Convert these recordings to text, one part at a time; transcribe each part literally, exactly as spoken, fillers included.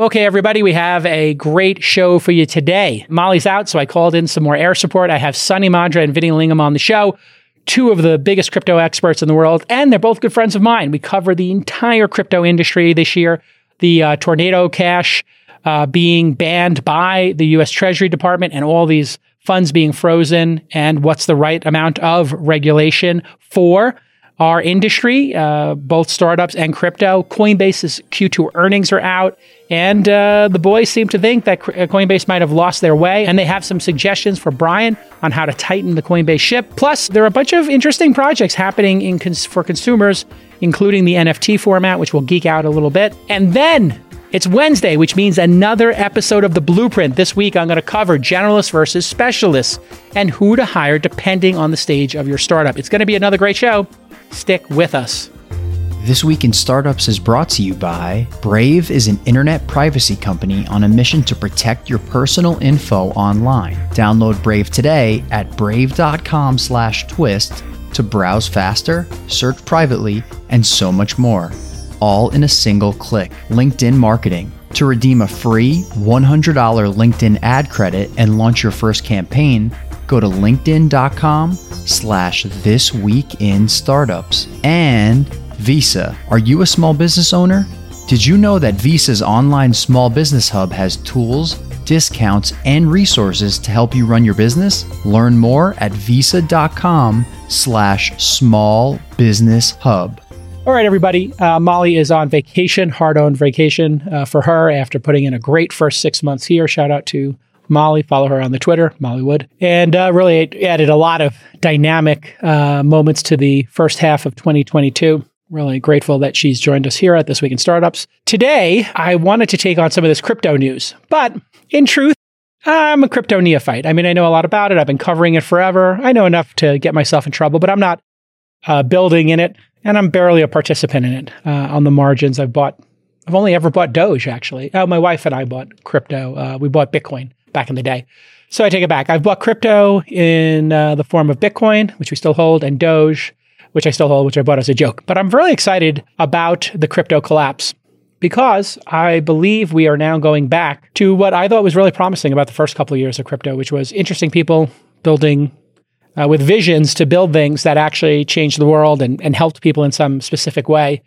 Okay, everybody, we have a great show for you today. Molly's out, so I called in some more air support. I have Sunny Madra and Vinny Lingham on the show, two of the biggest crypto experts in the world, and they're both good friends of mine. We cover the entire crypto industry this year, the uh, Tornado Cash uh, being banned by the U S Treasury Department and all these funds being frozen, and what's the right amount of regulation for our industry, uh, both startups and crypto. Coinbase's Q two earnings are out, and uh, the boys seem to think that Coinbase might have lost their way, and they have some suggestions for Brian on how to tighten the Coinbase ship. Plus, there are a bunch of interesting projects happening in cons- for consumers, including the N F T format, which we'll geek out a little bit. And then it's Wednesday, which means another episode of The Blueprint. This week, I'm going to cover generalists versus specialists and who to hire depending on the stage of your startup. It's going to be another great show. Stick with us. This Week in Startups is brought to you by Brave is an internet privacy company on a mission to protect your personal info online. Download Brave today at brave.com slash twist to browse faster, search privately, and so much more, all in a single click. LinkedIn Marketing. To redeem a free one hundred dollars LinkedIn ad credit and launch your first campaign, go to linkedin.com slash this week in startups. And Visa. Are you a small business owner? Did you know that Visa's online small business hub has tools, discounts, and resources to help you run your business? Learn more at visa.com slash small business hub. All right, everybody. Uh, Molly is on vacation, hard-earned vacation uh, for her after putting in a great first six months here. Shout out to Molly, follow her on the Twitter, Molly Wood. And uh, really added a lot of dynamic uh, moments to the first half of twenty twenty-two. Really grateful that she's joined us here at This Week in Startups. Today, I wanted to take on some of this crypto news, but in truth, I'm a crypto neophyte. I mean, I know a lot about it. I've been covering it forever. I know enough to get myself in trouble, but I'm not uh, building in it, and I'm barely a participant in it. Uh, on the margins, I've bought, I've only ever bought Doge, actually. Oh, my wife and I bought crypto. Uh, we bought Bitcoin back in the day. So I take it back. I've bought crypto in uh, the form of Bitcoin, which we still hold, and Doge, which I still hold, which I bought as a joke. But I'm really excited about the crypto collapse because I believe we are now going back to what I thought was really promising about the first couple of years of crypto, which was interesting people building uh, with visions to build things that actually changed the world and, and helped people in some specific way.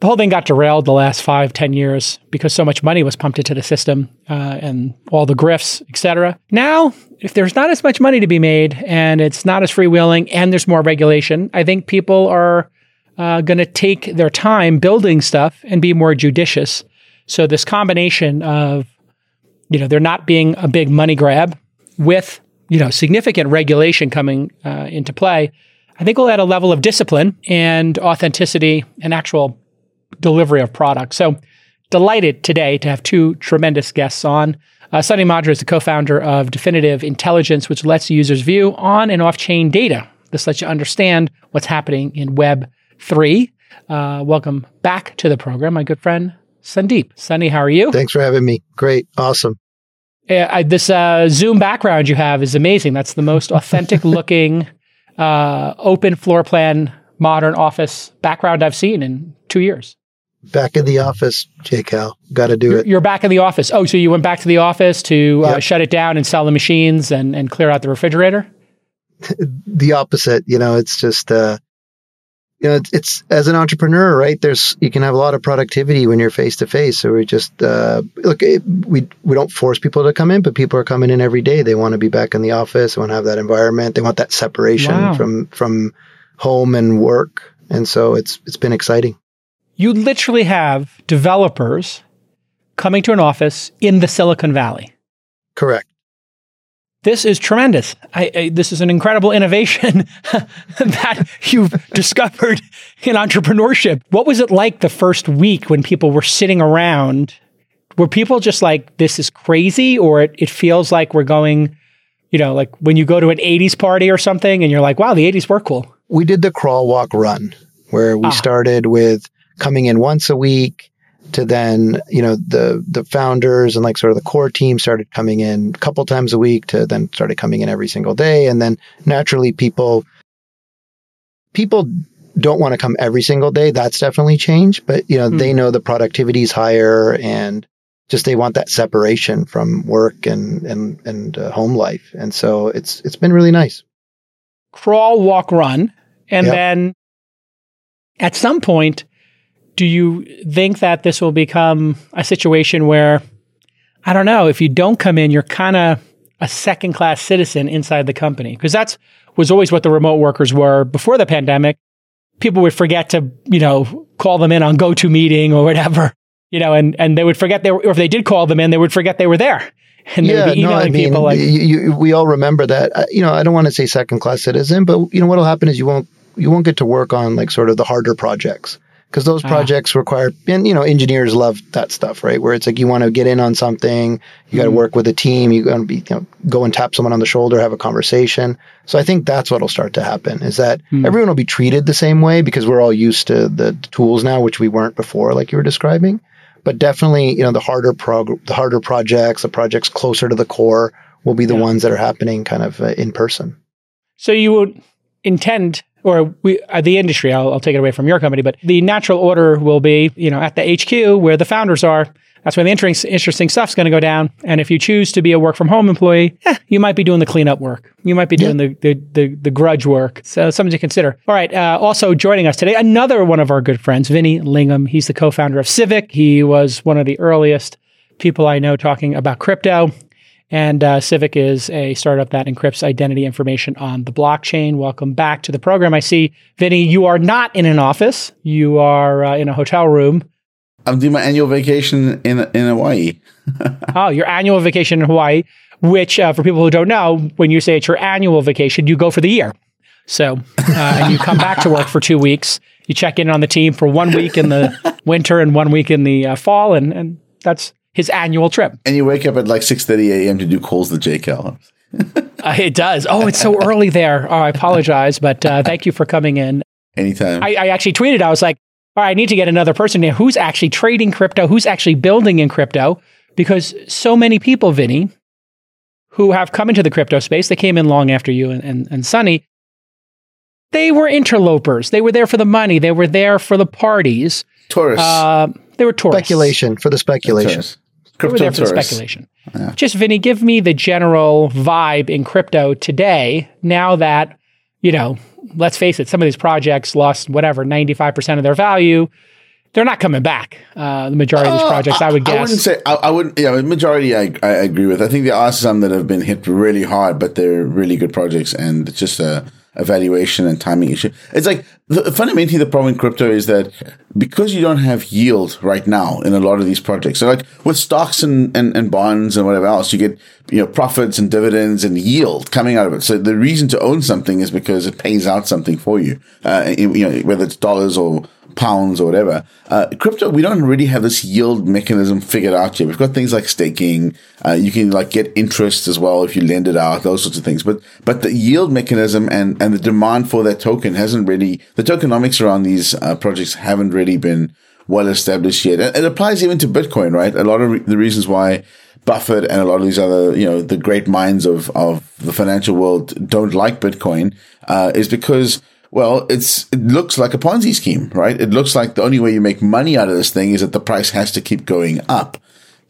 The whole thing got derailed the last five, ten years because so much money was pumped into the system uh, and all the grifts, et cetera. Now, if there's not as much money to be made and it's not as freewheeling and there's more regulation, I think people are uh, going to take their time building stuff and be more judicious. So this combination of, you know, there not being a big money grab with, you know, significant regulation coming uh, into play, I think we'll add a level of discipline and authenticity and actual delivery of products. So delighted today to have two tremendous guests on. Uh, Sunny Madra is the co-founder of Definitive Intelligence, which lets users view on and off-chain data. This lets you understand what's happening in Web three. Uh, welcome back to the program, my good friend, Sandeep. Sunny, how are you? Thanks for having me. Great. Awesome. Uh, I, this uh, Zoom background you have is amazing. That's the most authentic looking uh, open floor plan, modern office background I've seen in two years. Back in the office, Jake Hal. Got to do you're, it. You're back in the office. Oh, so you went back to the office to yep. uh, shut it down and sell the machines and, and clear out the refrigerator? The opposite. You know, it's just, uh, you know, it's, it's as an entrepreneur, right? There's, you can have a lot of productivity when you're face to face. So we just, uh, look, it, we, we don't force people to come in, but people are coming in every day. They want to be back in the office. They want to have that environment. They want that separation wow. from, from home and work. And so it's, it's been exciting. You literally have developers coming to an office in the Silicon Valley. Correct. This is tremendous. I, I, this is an incredible innovation that you've discovered in entrepreneurship. What was it like the first week when people were sitting around? Were people just like, this is crazy? Or it, it feels like we're going, you know, like when you go to an eighties party or something and you're like, wow, the eighties were cool. We did the crawl, walk, run, where we ah. started with coming in once a week to then, you know, the the founders and like sort of the core team started coming in a couple times a week to then started coming in every single day. And then naturally people, people don't want to come every single day. That's definitely changed, but you know, mm-hmm. they know the productivity is higher and just they want that separation from work and and and uh, home life. And so it's it's been really nice. Crawl, walk, run, and yep. Then at some point, do you think that this will become a situation where, I don't know, if you don't come in, you're kind of a second-class citizen inside the company? Because that's was always what the remote workers were before the pandemic. People would forget to, you know, call them in on GoToMeeting or whatever, you know, and, and they would forget they were, or if they did call them in, they would forget they were there. And they yeah, would be emailing no, I mean, people. Like, you, you, we all remember that. I, you know, I don't want to say second-class citizen, but, you know, what'll happen is you won't you won't get to work on, like, sort of the harder projects. Because those projects ah. require, and, you know, engineers love that stuff, right? Where it's like you want to get in on something, you got to mm-hmm. work with a team, you got to be, you know, go and tap someone on the shoulder, have a conversation. So I think that's what will start to happen is that mm-hmm. everyone will be treated the same way because we're all used to the tools now, which we weren't before, like you were describing. But definitely, you know, the harder prog- the harder projects, the projects closer to the core will be the yeah. ones that are happening kind of uh, in person. So you would intend... or we, uh, the industry, I'll, I'll take it away from your company, but the natural order will be, you know, at the H Q where the founders are, that's when the interesting, interesting stuff's going to go down. And if you choose to be a work from home employee, eh, you might be doing the cleanup work. You might be doing yeah. the, the, the, the grudge work. So something to consider. All right. Uh, also joining us today, another one of our good friends, Vinny Lingham. He's the co-founder of Civic. He was one of the earliest people I know talking about crypto. And uh, Civic is a startup that encrypts identity information on the blockchain. Welcome back to the program. I see, Vinny, you are not in an office. You are uh, in a hotel room. I'm doing my annual vacation in in Hawaii. Oh, your annual vacation in Hawaii, which uh, for people who don't know, when you say it's your annual vacation, you go for the year. So, uh, and you come back to work for two weeks. You check in on the team for one week in the winter and one week in the uh, fall. And, and that's... his annual trip. And you wake up at like six thirty a.m. to do calls with J Cal. uh, it does. Oh, it's so early there. Oh, I apologize, but uh, thank you for coming in. Anytime. I, I actually tweeted, I was like, all right, I need to get another person here who's actually trading crypto, who's actually building in crypto, because so many people, Vinny, who have come into the crypto space, they came in long after you and, and, and Sunny, they were interlopers. They were there for the money. They were there for the parties. Tourists. Uh, they were tourists. Speculation, for the speculation. Crypto there for speculation. Yeah. Just, Vinny, give me the general vibe in crypto today, now that, you know, let's face it, some of these projects lost, whatever, ninety-five percent of their value. They're not coming back, uh, the majority uh, of these projects, I, I would guess. I wouldn't say, I, I wouldn't, yeah, the majority I, I agree with. I think there are some that have been hit really hard, but they're really good projects, and it's just a evaluation and timing issue. It's like, the, fundamentally, the problem in crypto is that because you don't have yield right now in a lot of these projects, so like with stocks and, and, and bonds and whatever else, you get, you know, profits and dividends and yield coming out of it. So the reason to own something is because it pays out something for you, uh, you know, whether it's dollars or pounds or whatever. Uh, crypto, we don't really have this yield mechanism figured out yet. We've got things like staking. Uh, you can like get interest as well if you lend it out, those sorts of things. But, but the yield mechanism and, and the demand for that token hasn't really, the tokenomics around these uh, projects haven't really been well established yet. It applies even to Bitcoin, right? A lot of re- the reasons why Buffett and a lot of these other, you know, the great minds of, of the financial world don't like Bitcoin, uh, is because Well, it's it looks like a Ponzi scheme, right? It looks like the only way you make money out of this thing is that the price has to keep going up,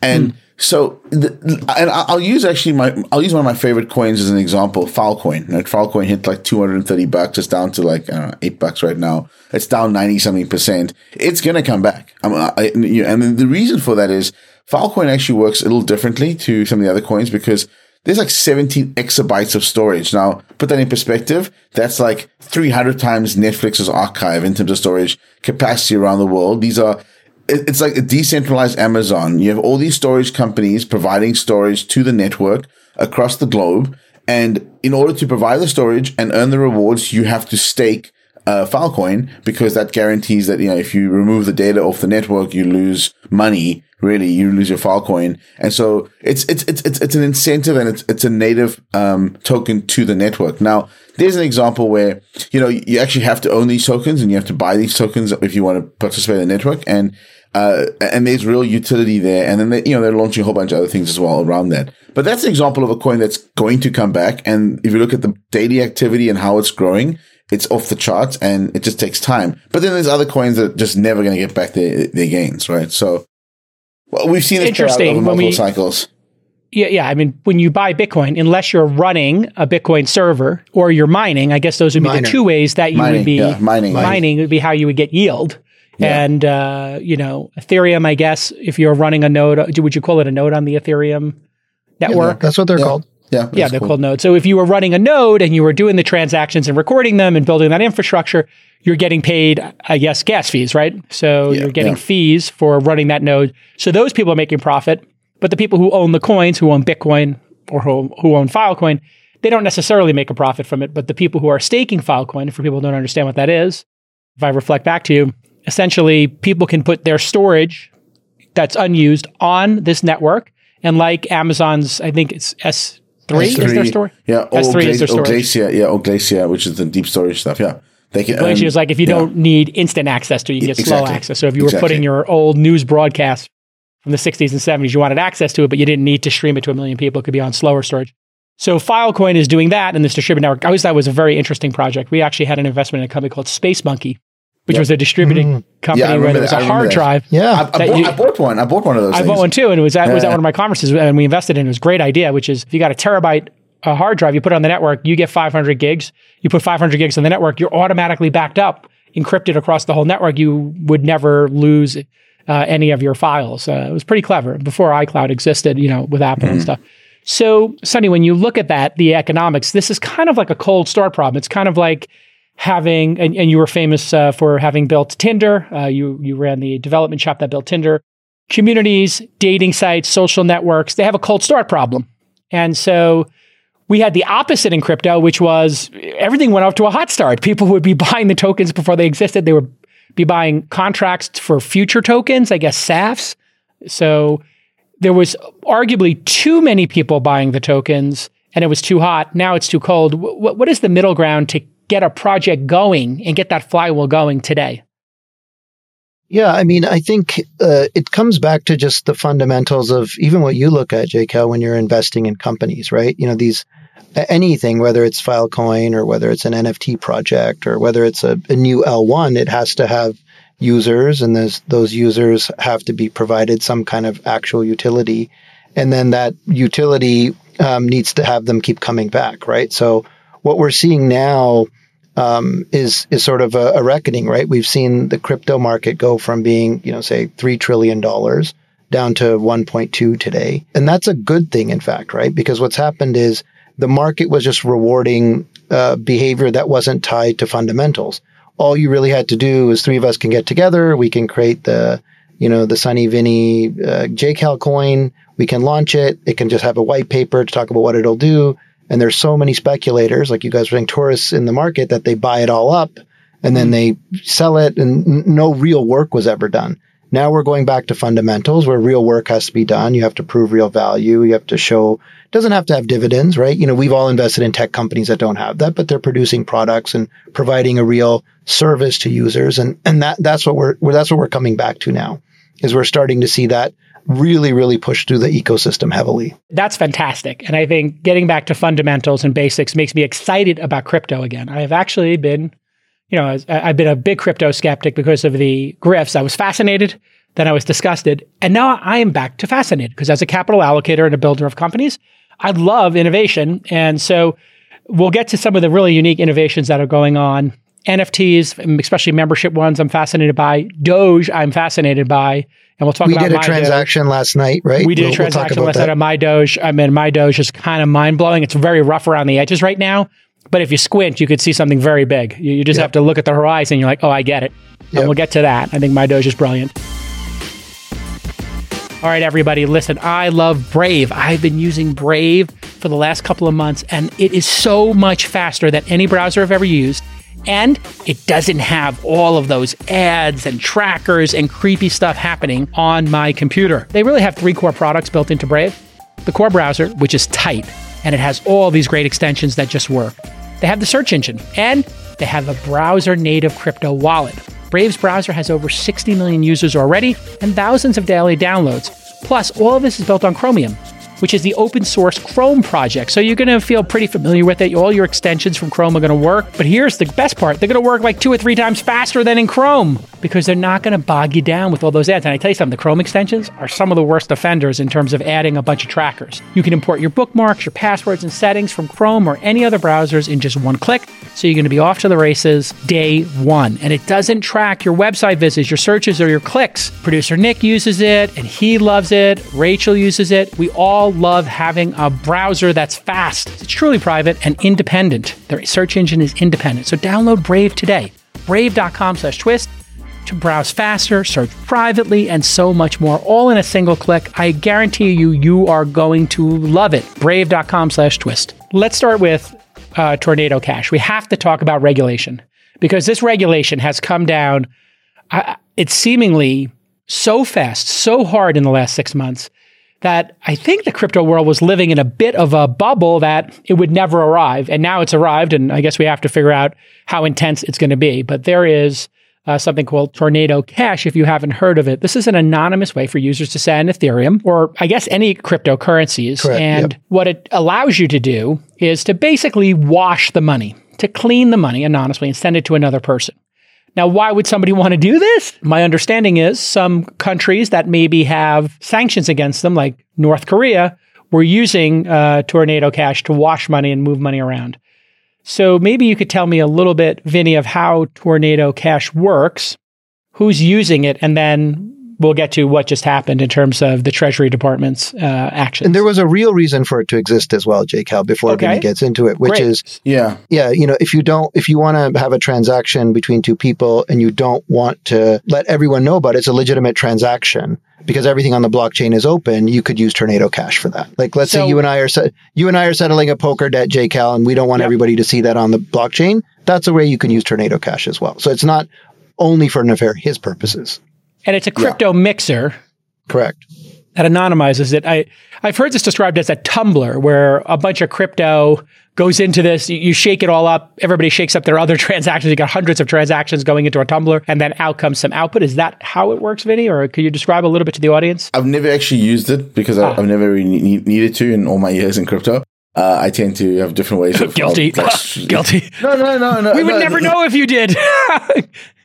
and mm. so the, and I'll use actually my I'll use one of my favorite coins as an example, Filecoin. Right? Filecoin hit like two hundred and thirty bucks. It's down to like I don't know, eight bucks right now. It's down ninety something percent. It's gonna come back. I'm, I, you know, and the reason for that is Filecoin actually works a little differently to some of the other coins because there's like seventeen exabytes of storage. Now, put that in perspective, that's like three hundred times Netflix's archive in terms of storage capacity around the world. These are, it's like a decentralized Amazon. You have all these storage companies providing storage to the network across the globe. And in order to provide the storage and earn the rewards, you have to stake uh, Filecoin because that guarantees that, you know, if you remove the data off the network, you lose money. Really, you lose your Filecoin, and so it's it's it's it's it's an incentive, and it's it's a native um, token to the network. Now, there's an example where you know you actually have to own these tokens, and you have to buy these tokens if you want to participate in the network, and uh, and there's real utility there. And then they, you know they're launching a whole bunch of other things as well around that. But that's an example of a coin that's going to come back. And if you look at the daily activity and how it's growing, it's off the charts, and it just takes time. But then there's other coins that are just never going to get back their their gains, right? So. Well, we've seen it play out over multiple we, cycles. Yeah, yeah. I mean, when you buy Bitcoin, unless you're running a Bitcoin server or you're mining, I guess those would be Miner. the two ways that you mining, would be yeah, mining. Mining would be how you would get yield. Yeah. And, uh, you know, Ethereum, I guess, if you're running a node, would you call it a node on the Ethereum network? Yeah, that's what they're yeah. called. Yeah, yeah they're cool. called nodes. So if you were running a node and you were doing the transactions and recording them and building that infrastructure, you're getting paid, I guess, gas fees, right? So yeah, you're getting yeah. fees for running that node. So those people are making profit, but the people who own the coins, who own Bitcoin or who, who own Filecoin, they don't necessarily make a profit from it, but the people who are staking Filecoin, for people who don't understand what that is, if I reflect back to you, essentially people can put their storage that's unused on this network, and like Amazon's, I think it's S... Three, S three is their story? Yeah, S three Gla- is their story. Or Glacier, yeah, or Glacier, which is the deep storage stuff, yeah. They can, Glacier um, is like if you yeah. don't need instant access to, you can get exactly. slow access. So if you were exactly. putting your old news broadcast from the sixties and seventies, you wanted access to it, but you didn't need to stream it to a million people. It could be on slower storage. So Filecoin is doing that in this distributed network. I always thought it was a very interesting project. We actually had an investment in a company called Space Monkey, which yep. was a distributing mm. company yeah, where there was that. a hard that. drive. Yeah, I, I, bought, you, I bought one. I bought one of those I things. bought one too, and it was at, yeah. was at one of my conferences, and we invested in it. It was a great idea, which is if you got a terabyte a hard drive, you put it on the network, you get five hundred gigs. You put five hundred gigs on the network, you're automatically backed up, encrypted across the whole network. You would never lose uh, any of your files. Uh, it was pretty clever before iCloud existed, you know, with Apple mm-hmm. and stuff. So, Sunny, when you look at that, the economics, this is kind of like a cold start problem. It's kind of like having, and, and you were famous uh, for having built Tinder. Uh, you you ran the development shop that built Tinder. Communities, dating sites, social networks, they have a cold start problem. And so we had the opposite in crypto, which was everything went off to a hot start. People would be buying the tokens before they existed. They would be buying contracts for future tokens, I guess S A Fs. So there was arguably too many people buying the tokens and it was too hot. Now it's too cold. W- what is the middle ground to get a project going and get that flywheel going today? Yeah, I mean, I think uh, it comes back to just the fundamentals of even what you look at, J K, when you're investing in companies, right? You know, these anything, whether it's Filecoin or whether it's an N F T project or whether it's a, a new L one, it has to have users, and those those users have to be provided some kind of actual utility, and then that utility um, needs to have them keep coming back, right? So what we're seeing now um, is is sort of a, a reckoning, right? We've seen the crypto market go from being, you know, say three trillion dollars down to one point two today. And that's a good thing, in fact, right? Because what's happened is the market was just rewarding uh, behavior that wasn't tied to fundamentals. All you really had to do is three of us can get together. We can create the, you know, the Sunny Vinny uh, J Cal coin. We can launch it. It can just have a white paper to talk about what it'll do. And there's so many speculators, like you guys were saying, tourists in the market, that they buy it all up and then they sell it, and n- no real work was ever done. Now we're going back to fundamentals where real work has to be done. You have to prove real value. You have to show, it doesn't have to have dividends, right? You know, we've all invested in tech companies that don't have that, but they're producing products and providing a real service to users. And, and that, that's what we're, that's what we're coming back to now, is we're starting to see that really, really push through the ecosystem heavily. That's fantastic. And I think getting back to fundamentals and basics makes me excited about crypto again. I have actually been, you know, I've been a big crypto skeptic because of the grifts. I was fascinated, then I was disgusted, and now I am back to fascinated because as a capital allocator and a builder of companies, I love innovation. And so we'll get to some of the really unique innovations that are going on. N F Ts, especially membership ones, I'm fascinated by. Doge, I'm fascinated by. And we'll talk we about We did a transaction Doge. last night, right? We did we'll, a transaction we'll last that. night on MyDoge. I mean, MyDoge is kind of mind-blowing. It's very rough around the edges right now. But if you squint, you could see something very big. You, you just yep. have to look at the horizon. You're like, oh, I get it. And yep. we'll get to that. I think MyDoge is brilliant. All right, everybody, listen, I love Brave. I've been using Brave for the last couple of months, and it is so much faster than any browser I've ever used. And it doesn't have all of those ads and trackers and creepy stuff happening on my computer. They really have three core products built into Brave. The core browser, which is tight, and it has all these great extensions that just work. They have the search engine, and they have a browser-native crypto wallet. Brave's browser has over sixty million users already and thousands of daily downloads. Plus, all of this is built on Chromium, which is the open source Chrome project. So you're going to feel pretty familiar with it. All your extensions from Chrome are going to work. But here's the best part. They're going to work like two or three times faster than in Chrome because they're not going to bog you down with all those ads. And I tell you something, the Chrome extensions are some of the worst offenders in terms of adding a bunch of trackers. You can import your bookmarks, your passwords, and settings from Chrome or any other browsers in just one click. So you're going to be off to the races day one. And it doesn't track your website visits, your searches, or your clicks. Producer Nick uses it, and he loves it. Rachel uses it. We all love having a browser that's fast. It's truly private and independent. Their search engine is independent. So download Brave today. Brave.com slash twist to browse faster, search privately, and so much more, all in a single click. I guarantee you, you are going to love it. Brave.com slash twist. Let's start with uh, Tornado Cash. We have to talk about regulation because this regulation has come down. Uh, it's seemingly so fast, so hard in the last six months that I think the crypto world was living in a bit of a bubble that it would never arrive. And now it's arrived, and I guess we have to figure out how intense it's going to be. But there is uh, something called Tornado Cash, if you haven't heard of it. This is an anonymous way for users to send Ethereum, or I guess any cryptocurrencies. Correct, and yep. What it allows you to do is to basically wash the money, to clean the money anonymously and send it to another person. Now, why would somebody want to do this? My understanding is some countries that maybe have sanctions against them, like North Korea, were using uh, Tornado Cash to wash money and move money around. So maybe you could tell me a little bit, Vinny, of how Tornado Cash works, who's using it, and then we'll get to what just happened in terms of the Treasury Department's uh, actions. And there was a real reason for it to exist as well, J. Cal, before okay. Vinny gets into it, which Great. is, yeah, yeah, you know, if you don't, if you want to have a transaction between two people and you don't want to let everyone know about it, it's a legitimate transaction because everything on the blockchain is open. You could use Tornado Cash for that. Like, let's so, say you and I are se- you and I are settling a poker debt, J. Cal, and we don't want yep. everybody to see that on the blockchain. That's a way you can use Tornado Cash as well. So it's not only for nefarious purposes. And it's a crypto yeah. mixer. Correct. That anonymizes it. I, I've heard this described as a Tumblr where a bunch of crypto goes into this. You, you shake it all up. Everybody shakes up their other transactions. You got hundreds of transactions going into a Tumblr and then out comes some output. Is that how it works, Vinny? Or could you describe a little bit to the audience? I've never actually used it because ah. I, I've never really ne- needed to in all my years in crypto. Uh, I tend to have different ways of... Guilty. Like, Guilty. No, no, no, no. We would no, never no. know if you did.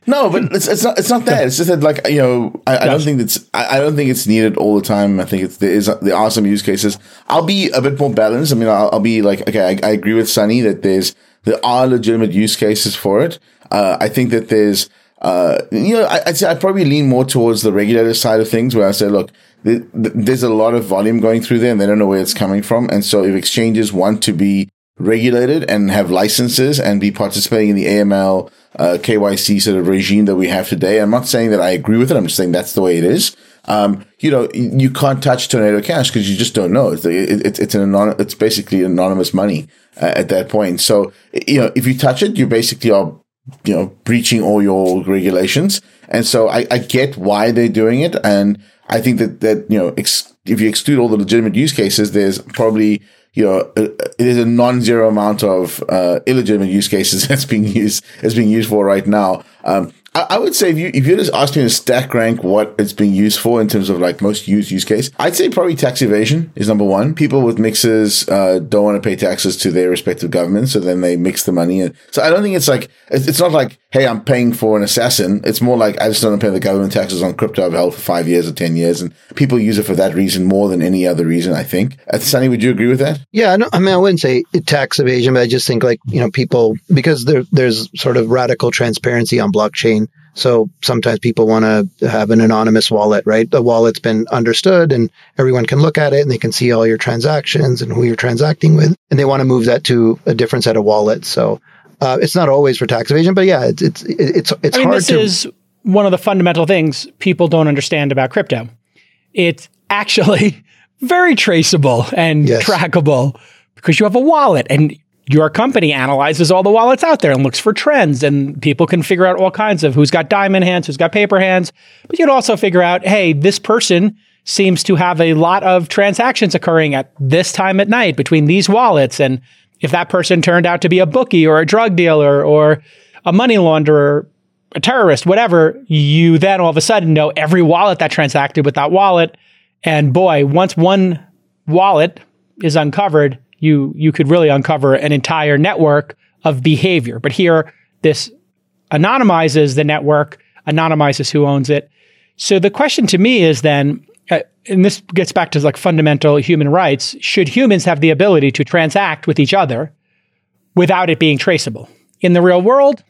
No, but it's it's not it's not that. It's just that, like, you know, I, I don't think it's I, I don't think it's needed all the time. I think it's there is there are some use cases. I'll be a bit more balanced. I mean, I'll, I'll be like, okay, I, I agree with Sunny that there's there are legitimate use cases for it. Uh, I think that there's uh, you know, I, I'd say I probably lean more towards the regulator side of things, where I say, look, there, there's a lot of volume going through there, and they don't know where it's coming from, and so if exchanges want to be regulated and have licenses and be participating in the A M L, uh, K Y C sort of regime that we have today. I'm not saying that I agree with it. I'm just saying that's the way it is. Um, you know, you can't touch Tornado Cash because you just don't know. It's it's, it's an anonymous, it's basically anonymous money uh, at that point. So, you know, if you touch it, you basically are, you know, breaching all your regulations. And so I, I get why they're doing it. And I think that, that, you know, ex- if you exclude all the legitimate use cases, there's probably, you know, it is a non-zero amount of uh, illegitimate use cases that's being used is being used for right now. Um, I, I would say if you if you're just asking to stack rank what it's being used for in terms of like most used use case, I'd say probably tax evasion is number one. People with mixes uh, don't want to pay taxes to their respective governments, so then they mix the money. And so I don't think it's like it's, it's not like, hey, I'm paying for an assassin. It's more like I just don't want to pay the government taxes on crypto I've held for five years or ten years, and people use it for that reason more than any other reason. I think. Uh, Sunny, would you agree with that? Yeah, no, I mean, I wouldn't say tax evasion, but I just think, like, you know, people, because there, there's sort of radical transparency on blockchain. So sometimes people want to have an anonymous wallet, right? The wallet's been understood and everyone can look at it and they can see all your transactions and who you're transacting with. And they want to move that to a different set of wallets. So uh, it's not always for tax evasion, but yeah, it's, it's, it's, it's I mean, hard this to... is one of the fundamental things people don't understand about crypto. It's actually... very traceable and yes. trackable because you have a wallet and your company analyzes all the wallets out there and looks for trends, and people can figure out all kinds of who's got diamond hands, who's got paper hands. But you'd also figure out, hey, this person seems to have a lot of transactions occurring at this time at night between these wallets. And if that person turned out to be a bookie or a drug dealer or a money launderer, a terrorist, whatever, you then all of a sudden know every wallet that transacted with that wallet. And boy, once one wallet is uncovered, you you could really uncover an entire network of behavior. But here, this anonymizes the network, anonymizes who owns it. So the question to me is then, uh, and this gets back to like fundamental human rights, should humans have the ability to transact with each other without it being traceable? In the real world,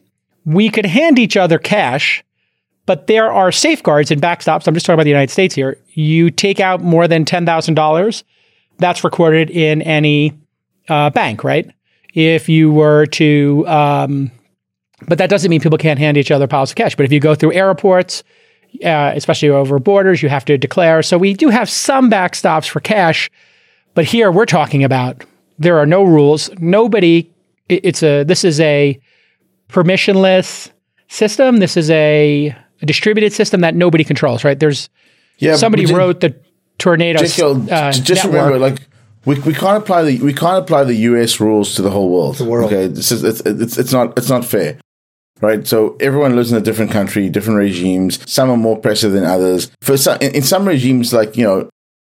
we could hand each other cash, but there are safeguards and backstops. I'm just talking about the United States here. You take out more than ten thousand dollars, that's recorded in any uh, bank, right? If you were to, um, but that doesn't mean people can't hand each other piles of cash. But if you go through airports, uh, especially over borders, you have to declare. So we do have some backstops for cash, but here we're talking about there are no rules. Nobody, it, it's a, this is a permissionless system. This is a, a distributed system that nobody controls, right? There's, yeah, somebody wrote the Tornado Cash uh, just network. Remember, like, we we can't apply the we can't apply the U S rules to the whole world. The world. Okay, this is, it's, it's it's not it's not fair, right? So everyone lives in a different country, different regimes. Some are more oppressive than others. For some, in, in some regimes, like, you know,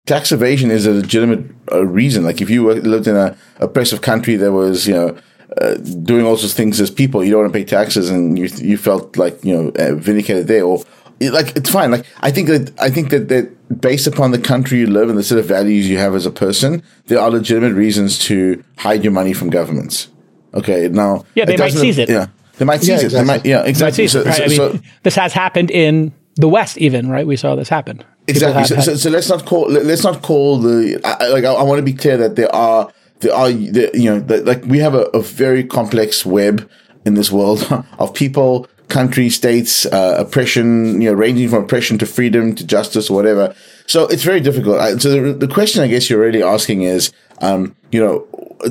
tax evasion is a legitimate uh, reason. Like, if you were, lived in a oppressive country that was, you know, uh, doing all sorts of things as people, you don't want to pay taxes, and you you felt like, you know, uh, vindicated there, or like, it's fine. Like, I think that I think that that. based upon the country you live and the set of values you have as a person, there are legitimate reasons to hide your money from governments. Okay, now... Yeah, they might seize it. Yeah, they might seize it. They might, yeah, exactly. So, right? so, I mean, so, this has happened in the West even, right? We saw this happen. Exactly. So, so, so let's not call, let's not call the... I, like, I, I want to be clear that there are, there are there, you know, the, like, we have a, a very complex web in this world of people... country, states, uh, oppression, you know, ranging from oppression to freedom to justice or whatever. So it's very difficult. I, so the, the question I guess you're really asking is, um, you know,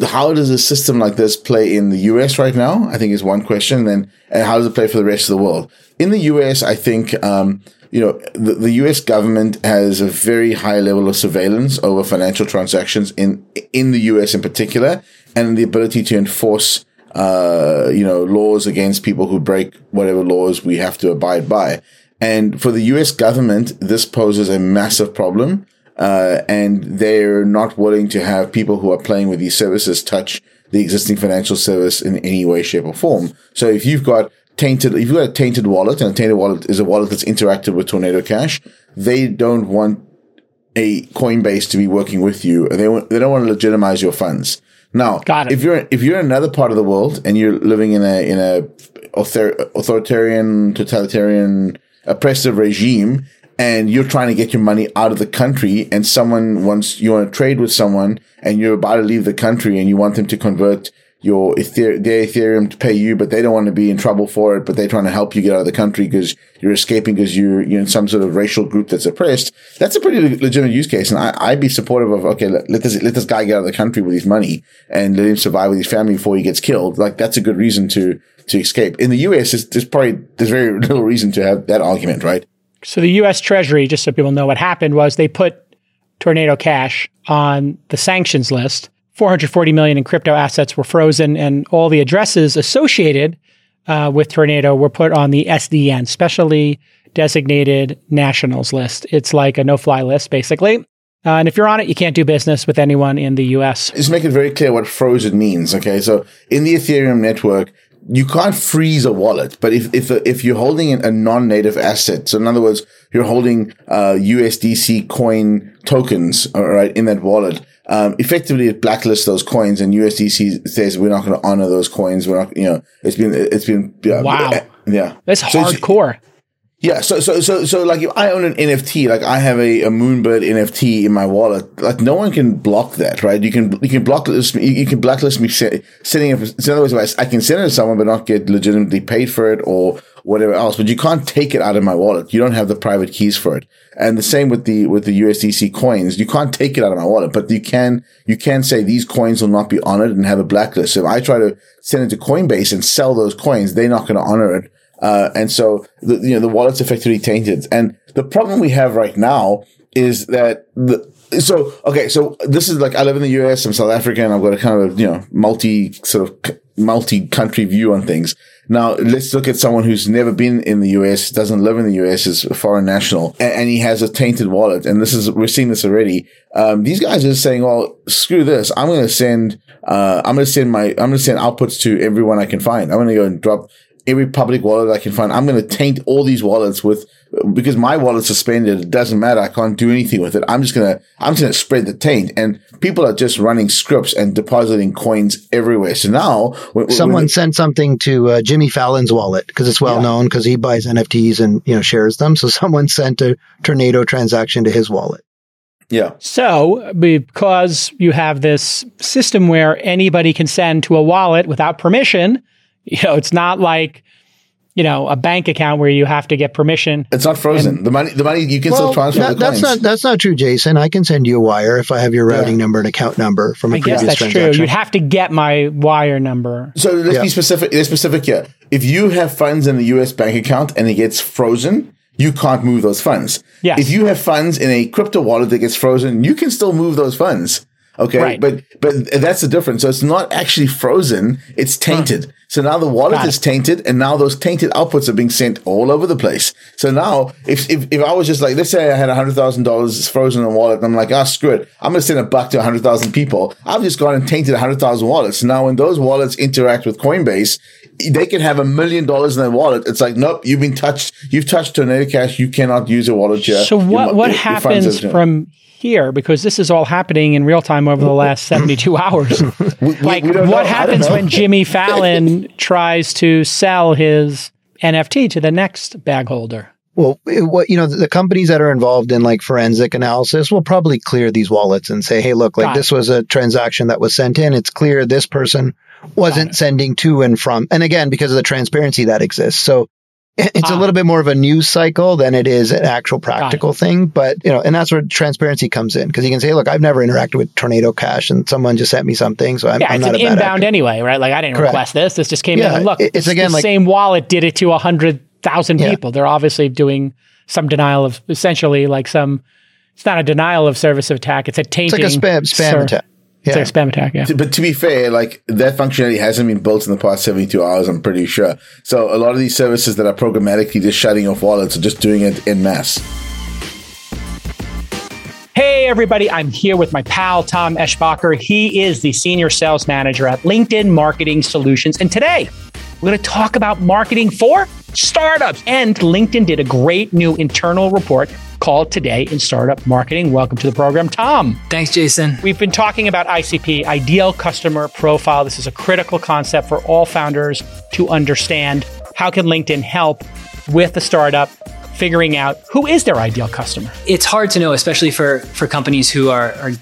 how does a system like this play in the U S right now? I think is one question. And then, and how does it play for the rest of the world? In the U S, I think, um, you know, the, the U S government has a very high level of surveillance over financial transactions in, in the U S in particular, and the ability to enforce uh you know laws against people who break whatever laws we have to abide by. And for the U S government, this poses a massive problem, uh and they're not willing to have people who are playing with these services touch the existing financial service in any way, shape or form. So if you've got tainted if you've got a tainted wallet, and a tainted wallet is a wallet that's interacted with Tornado Cash, they don't want a Coinbase to be working with you, and they they don't want to legitimize your funds. Now, if you're if you're in another part of the world and you're living in a in a author, authoritarian, totalitarian, oppressive regime, and you're trying to get your money out of the country, and someone wants you want to trade with someone, and you're about to leave the country, and you want them to convert your Ether, their Ethereum to pay you, but they don't want to be in trouble for it, but they're trying to help you get out of the country because you're escaping because you're you're in some sort of racial group that's oppressed. That's a pretty legitimate use case, and I, I'd be supportive of, okay, let, let this let this guy get out of the country with his money and let him survive with his family before he gets killed. Like, that's a good reason to to escape. In the U S, it's, there's probably there's very little reason to have that argument, right? So the U S Treasury, just so people know what happened, was they put Tornado Cash on the sanctions list. four hundred forty million dollars in crypto assets were frozen, and all the addresses associated uh, with Tornado were put on the S D N, Specially Designated Nationals list. It's like a no-fly list, basically. Uh, and if you're on it, you can't do business with anyone in the U S. Just make it very clear what frozen means, okay? So in the Ethereum network, you can't freeze a wallet, but if if if you're holding a non-native asset, so in other words, you're holding uh, U S D C coin tokens, all right, in that wallet, um, effectively it blacklists those coins, and U S D C says we're not going to honor those coins. We're not, you know, it's been it's been uh, wow, yeah, that's so hardcore. Yeah, so so so so like if I own an N F T, like I have a, a Moonbird N F T in my wallet, like no one can block that, right? You can you can blacklist me, you can blacklist me se- sending it. In other words, I can send it to someone but not get legitimately paid for it or whatever else. But you can't take it out of my wallet. You don't have the private keys for it. And the same with the with the U S D C coins. You can't take it out of my wallet, but you can you can say these coins will not be honored and have a blacklist. So if I try to send it to Coinbase and sell those coins, they're not going to honor it. Uh, and so, the, you know, the wallet's effectively tainted. And the problem we have right now is that the, so, okay, so this is like, I live in the U S, I'm South African, I've got a kind of, you know, multi sort of multi-country view on things. Now, let's look at someone who's never been in the U S, doesn't live in the U S, is a foreign national, and, and he has a tainted wallet. And this is, we're seeing this already. Um, these guys are saying, well, screw this. I'm going to send, uh, I'm going to send my, I'm going to send outputs to everyone I can find. I'm going to go and drop every public wallet I can find. I'm going to taint all these wallets with, because my wallet's suspended. It doesn't matter. I can't do anything with it. I'm just going to, I'm just going to spread the taint. And people are just running scripts and depositing coins everywhere. So now when, someone when, sent something to uh, Jimmy Fallon's wallet because it's well yeah. known because he buys N F Ts and, you know, shares them. So someone sent a Tornado transaction to his wallet. Yeah. So because you have this system where anybody can send to a wallet without permission, you know, it's not like, you know, a bank account where you have to get permission. It's not frozen. And the money, the money you can well, still transfer. That, the that's coins. not that's not true, Jason. I can send you a wire if I have your routing yeah. number and account number from a I previous guess that's transaction. True. You'd have to get my wire number. So let's yeah. be specific. Let's specific here. If you have funds in a U S bank account and it gets frozen, you can't move those funds. Yes. If you have funds in a crypto wallet that gets frozen, you can still move those funds. Okay, right. but but that's the difference. So it's not actually frozen; it's tainted. Huh. So now the wallet is tainted, and now those tainted outputs are being sent all over the place. So now, if if, if I was just like, let's say I had a hundred thousand dollars frozen in a wallet, and I'm like, ah, oh, screw it, I'm going to send a buck to a hundred thousand people. I've just gone and tainted a hundred thousand wallets. Now, when those wallets interact with Coinbase, they can have a million dollars in their wallet. It's like, nope, you've been touched. You've touched Tornado Cash. You cannot use your wallet here. So what your, what your, happens your from here, because this is all happening in real time over the last seventy-two hours. we, like we what know. happens when Jimmy Fallon tries to sell his N F T to the next bag holder? Well, it, what, you know, the, the companies that are involved in like forensic analysis will probably clear these wallets and say, hey, look, like Got this it. was a transaction that was sent in. It's clear this person wasn't sending to and from. And again, because of the transparency that exists. So it's ah. a little bit more of a news cycle than it is an actual practical thing. But, you know, and that's where transparency comes in, because you can say, look, I've never interacted with Tornado Cash and someone just sent me something. So I'm, yeah, I'm not a bad actor. Yeah, it's an inbound anyway, right? Like I didn't Correct. request this. This just came yeah, in. And look, it's again, the like, same wallet did it to one hundred thousand people. Yeah. They're obviously doing some denial of essentially like some, it's not a denial of service attack. It's a tainting. It's like a spam, spam sir, attack. Yeah. It's like a spam attack, yeah. But to be fair, like that functionality hasn't been built in the past seventy-two hours, I'm pretty sure. So a lot of these services that are programmatically just shutting off wallets are just doing it en masse. Hey, everybody. I'm here with my pal, Tom Eschbacher. He is the Senior Sales Manager at LinkedIn Marketing Solutions. And today, we're going to talk about marketing for startups. And LinkedIn did a great new internal report called Today in Startup Marketing. Welcome to the program, Tom. Thanks, Jason. We've been talking about I C P, Ideal Customer Profile. This is a critical concept for all founders to understand. How can LinkedIn help with the startup figuring out who is their ideal customer? It's hard to know, especially for, for companies who are, are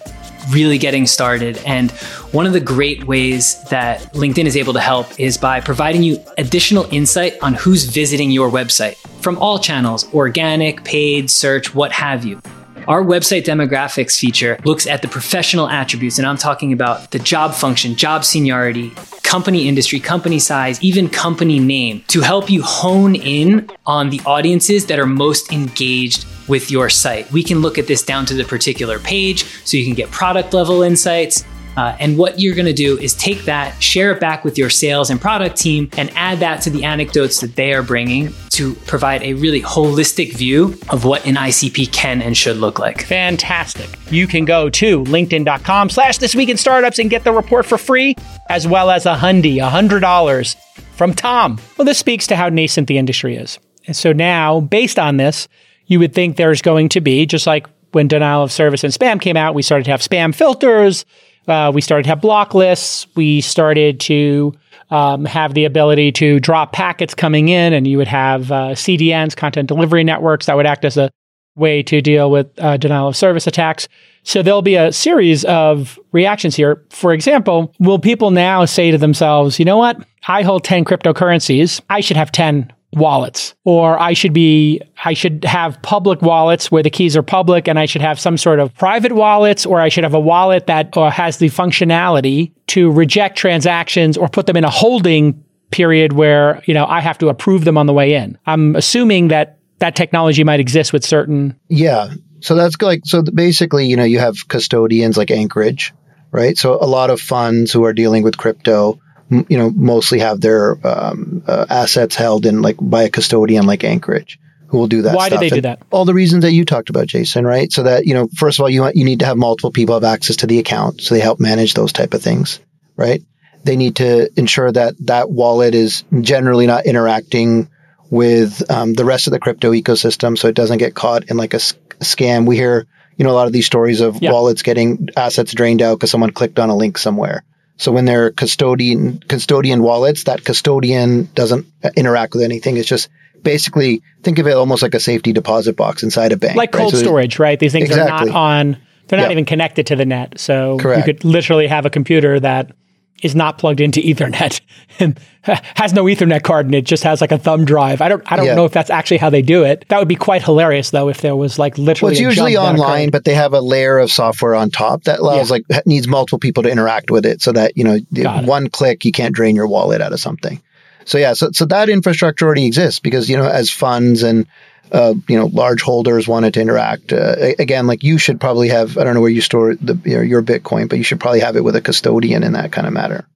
really getting started. And one of the great ways that LinkedIn is able to help is by providing you additional insight on who's visiting your website from all channels, organic, paid, search, what have you. Our website demographics feature looks at the professional attributes, and I'm talking about the job function, job seniority, company industry, company size, even company name, to help you hone in on the audiences that are most engaged with your site. We can look at this down to the particular page, so you can get product level insights. Uh, and what you're gonna do is take that, share it back with your sales and product team, and add that to the anecdotes that they are bringing to provide a really holistic view of what an I C P can and should look like. Fantastic. You can go to linkedin.com slash this week in startups and get the report for free, as well as a hundy, one hundred dollars from Tom. Well, this speaks to how nascent the industry is. And so now, based on this, you would think there's going to be, just like when denial of service and spam came out, we started to have spam filters, uh, we started to have block lists, we started to Um, have the ability to drop packets coming in, and you would have uh, C D Ns, content delivery networks, that would act as a way to deal with uh, denial of service attacks. So there'll be a series of reactions here. For example, will people now say to themselves, you know what? I hold ten cryptocurrencies. I should have ten wallets, or I should be, I should have public wallets where the keys are public, and I should have some sort of private wallets, or I should have a wallet that uh, has the functionality to reject transactions or put them in a holding period where, you know, I have to approve them on the way in. I'm assuming that that technology might exist with certain. Yeah. So that's like, so basically, you know, you have custodians like Anchorage, right? So a lot of funds who are dealing with crypto you know, mostly have their um, uh, assets held in like by a custodian like Anchorage, who will do that. Why stuff. Did they do that? And all the reasons that you talked about, Jason, right? So that, you know, first of all, you want, you need to have multiple people have access to the account, so they help manage those type of things, right? They need to ensure that that wallet is generally not interacting with um, the rest of the crypto ecosystem, so it doesn't get caught in like a, sc- a scam. We hear, you know, a lot of these stories of yeah. wallets getting assets drained out because someone clicked on a link somewhere. So when they're custodian custodian wallets, that custodian doesn't interact with anything. It's just basically, think of it almost like a safety deposit box inside a bank. Like right? cold so storage, right? These things exactly. are not on, they're not yeah. even connected to the net. So Correct. you could literally have a computer that is not plugged into Ethernet and has no Ethernet card, and it just has like a thumb drive. I don't I don't yeah. know if that's actually how they do it. That would be quite hilarious, though, if there was like literally well, it's a usually online, but they have a layer of software on top that allows yeah. like needs multiple people to interact with it so that, you know, Got one it. click, you can't drain your wallet out of something. So yeah, so so that infrastructure already exists because, you know, as funds and Uh, you know, large holders wanted to interact. Uh, again, like you should probably have, I don't know where you store the, your, your Bitcoin, but you should probably have it with a custodian in that kind of matter.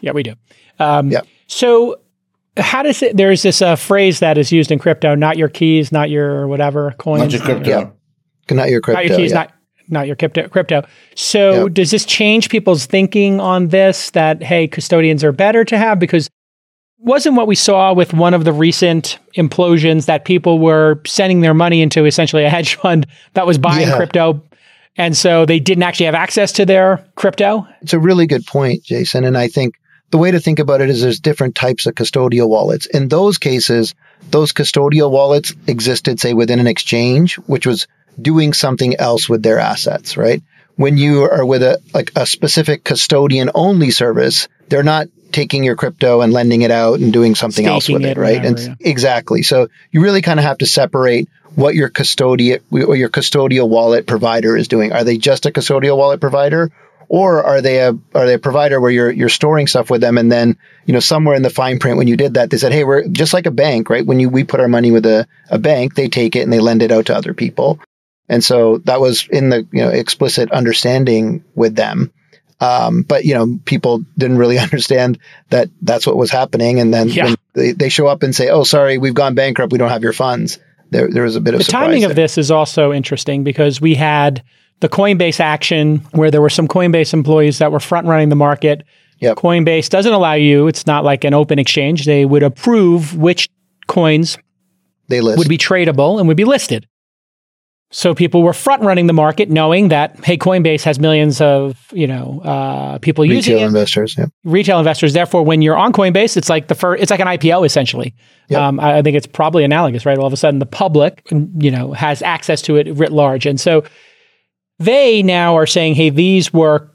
Yeah, we do. Um, yeah. So how does it, there's this uh, phrase that is used in crypto, not your keys, not your whatever coins. Not your crypto. Yeah. Not your crypto. Not your keys, yeah. not, not your crypto. crypto. So yeah. does this change people's thinking on this, that, hey, custodians are better to have? Because wasn't what we saw with one of the recent implosions that people were sending their money into essentially a hedge fund that was buying yeah. crypto, and so they didn't actually have access to their crypto? It's a really good point, Jason. And I think the way to think about it is there's different types of custodial wallets. In those cases, those custodial wallets existed, say, within an exchange, which was doing something else with their assets, right? When you are with a like a specific custodian-only service, they're not taking your crypto and lending it out and doing something Staking else with it, it right? Whatever, and yeah. exactly. So you really kind of have to separate what your custodian or your custodial wallet provider is doing. Are they just a custodial wallet provider, or are they a are they a provider where you're you're storing stuff with them, and then, you know, somewhere in the fine print when you did that, they said, hey, we're just like a bank, right? When you we put our money with a, a bank, they take it and they lend it out to other people. And so that was in the, you know, explicit understanding with them. Um, but, you know, people didn't really understand that that's what was happening. And then yeah. when they, they show up and say, oh, sorry, we've gone bankrupt. We don't have your funds. There, there was a bit of the surprise. The timing there. Of this is also interesting because we had the Coinbase action where there were some Coinbase employees that were front running the market. Yep. Coinbase doesn't allow you. It's not like an open exchange. They would approve which coins they list. Would be tradable and would be listed. So people were front running the market, knowing that, hey, Coinbase has millions of, you know, uh, people retail using it. Retail investors, yeah. Retail investors. Therefore, when you're on Coinbase, it's like the first, it's like an I P O essentially. Yep. Um, I, I think it's probably analogous, right? All of a sudden, the public, you know, has access to it writ large, and so they now are saying, hey, these were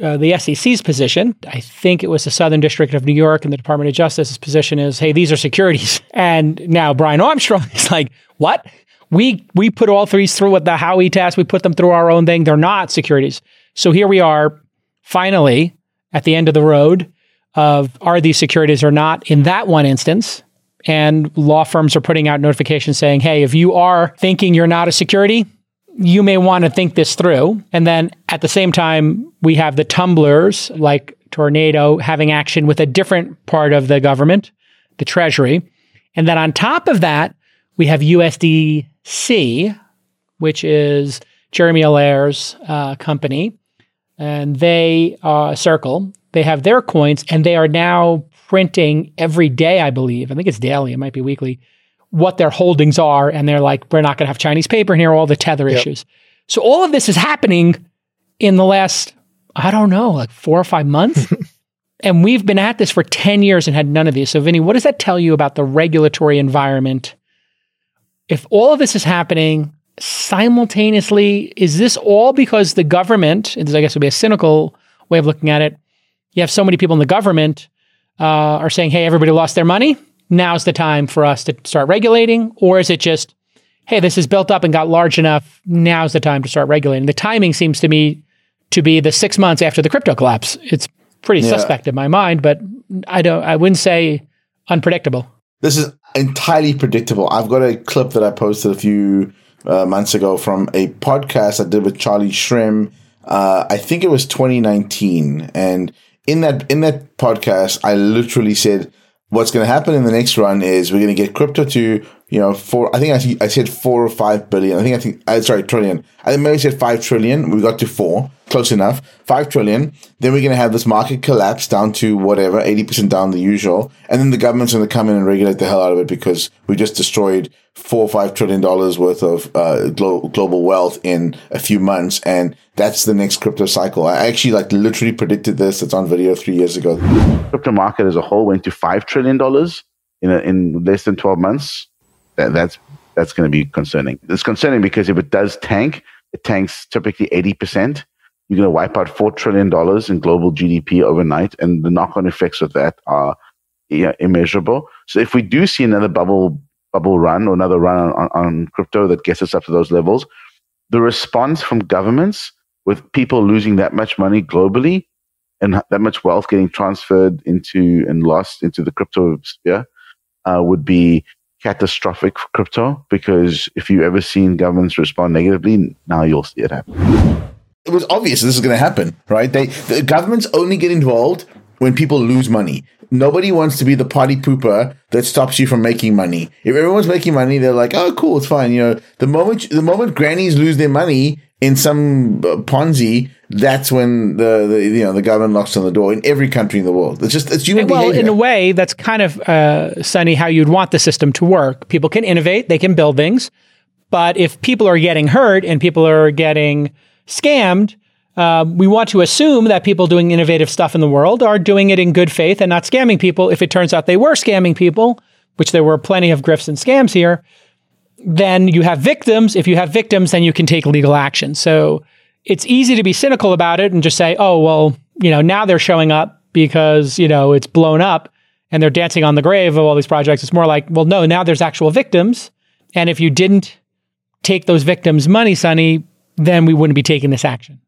uh, the S E C's position. I think it was the Southern District of New York and the Department of Justice's position is, hey, these are securities. And now Brian Armstrong is like, what? We we put all threes through with the Howey test. We put them through our own thing. They're not securities. So here we are, finally, at the end of the road of are these securities or not in that one instance. And law firms are putting out notifications saying, hey, if you are thinking you're not a security, you may want to think this through. And then at the same time, we have the tumblers like Tornado having action with a different part of the government, the Treasury. And then on top of that, we have U S D C, which is Jeremy Allaire's uh, company, and they, uh, Circle, they have their coins, and they are now printing every day, I believe. I think it's daily. It might be weekly, what their holdings are, and they're like, we're not going to have Chinese paper in here, all the tether yep. issues. So all of this is happening in the last, I don't know, like four or five months? And we've been at this for ten years and had none of these. So Vinny, what does that tell you about the regulatory environment? If all of this is happening simultaneously, is this all because the government, and this I guess would be a cynical way of looking at it, you have so many people in the government uh, are saying, hey, everybody lost their money. Now's the time for us to start regulating. Or is it just, hey, this is built up and got large enough. Now's the time to start regulating. The timing seems to me to be the six months after the crypto collapse. It's pretty yeah. suspect in my mind, but I don't, I wouldn't say unpredictable. This is entirely predictable. I've got a clip that I posted a few uh, months ago from a podcast I did with Charlie Shrim. Uh, I think it was twenty nineteen. And in that in that podcast, I literally said, what's going to happen in the next run is we're going to get crypto to, you know, four, I think I, I said four or five billion. I think I think, uh, sorry, trillion. I maybe said five trillion. We got to four, close enough, five trillion. Then we're going to have this market collapse down to whatever, eighty percent down the usual. And then the government's going to come in and regulate the hell out of it because we just destroyed four or five trillion dollars worth of uh, glo- global wealth in a few months. And that's the next crypto cycle. I actually like literally predicted this. It's on video three years ago. Crypto market as a whole went to five trillion dollars in a, in less than twelve months. That, that's that's going to be concerning. It's concerning because if it does tank, it tanks typically eighty percent. You're going to wipe out four trillion dollars in global G D P overnight, and the knock-on effects of that are you know, immeasurable. So if we do see another bubble bubble run or another run on, on crypto that gets us up to those levels, the response from governments with people losing that much money globally and that much wealth getting transferred into and lost into the crypto sphere uh, would be catastrophic for crypto, because if you've ever seen governments respond negatively, now you'll see it happen. It was obvious this is going to happen, right? They, the governments only get involved when people lose money. Nobody wants to be the party pooper that stops you from making money. If everyone's making money, they're like, oh, cool, it's fine. You know, the moment the moment grannies lose their money in some Ponzi, that's when the, the you know the government knocks on the door in every country in the world. It's just it's human well, behavior. Well, in a way, that's kind of uh, Sunny, how you'd want the system to work. People can innovate, they can build things, but if people are getting hurt and people are getting scammed, uh, we want to assume that people doing innovative stuff in the world are doing it in good faith and not scamming people. If it turns out they were scamming people, which there were plenty of grifts and scams here, then you have victims. If you have victims, then you can take legal action. So it's easy to be cynical about it and just say, oh, well, you know, now they're showing up because, you know, it's blown up and they're dancing on the grave of all these projects. It's more like, well, no, now there's actual victims. And if you didn't take those victims' money, Sunny, then we wouldn't be taking this action.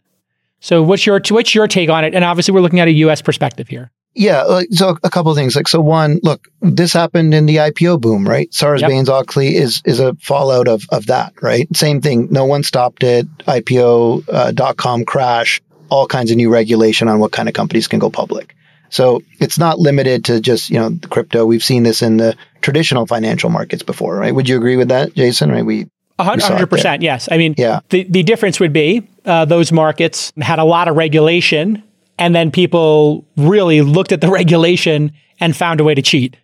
So what's your, what's your take on it? And obviously we're looking at a U S perspective here. Yeah, like, so a couple of things. Like, so one, look, this happened in the I P O boom, right? Sarbanes-Oxley yep. is is a fallout of of that, right? Same thing. No one stopped it. I P O uh, dot com crash. All kinds of new regulation on what kind of companies can go public. So it's not limited to just you know the crypto. We've seen this in the traditional financial markets before, right? Would you agree with that, Jason? Right? We one hundred percent. Yes. I mean, yeah. the the difference would be uh, those markets had a lot of regulation. And then people really looked at the regulation and found a way to cheat.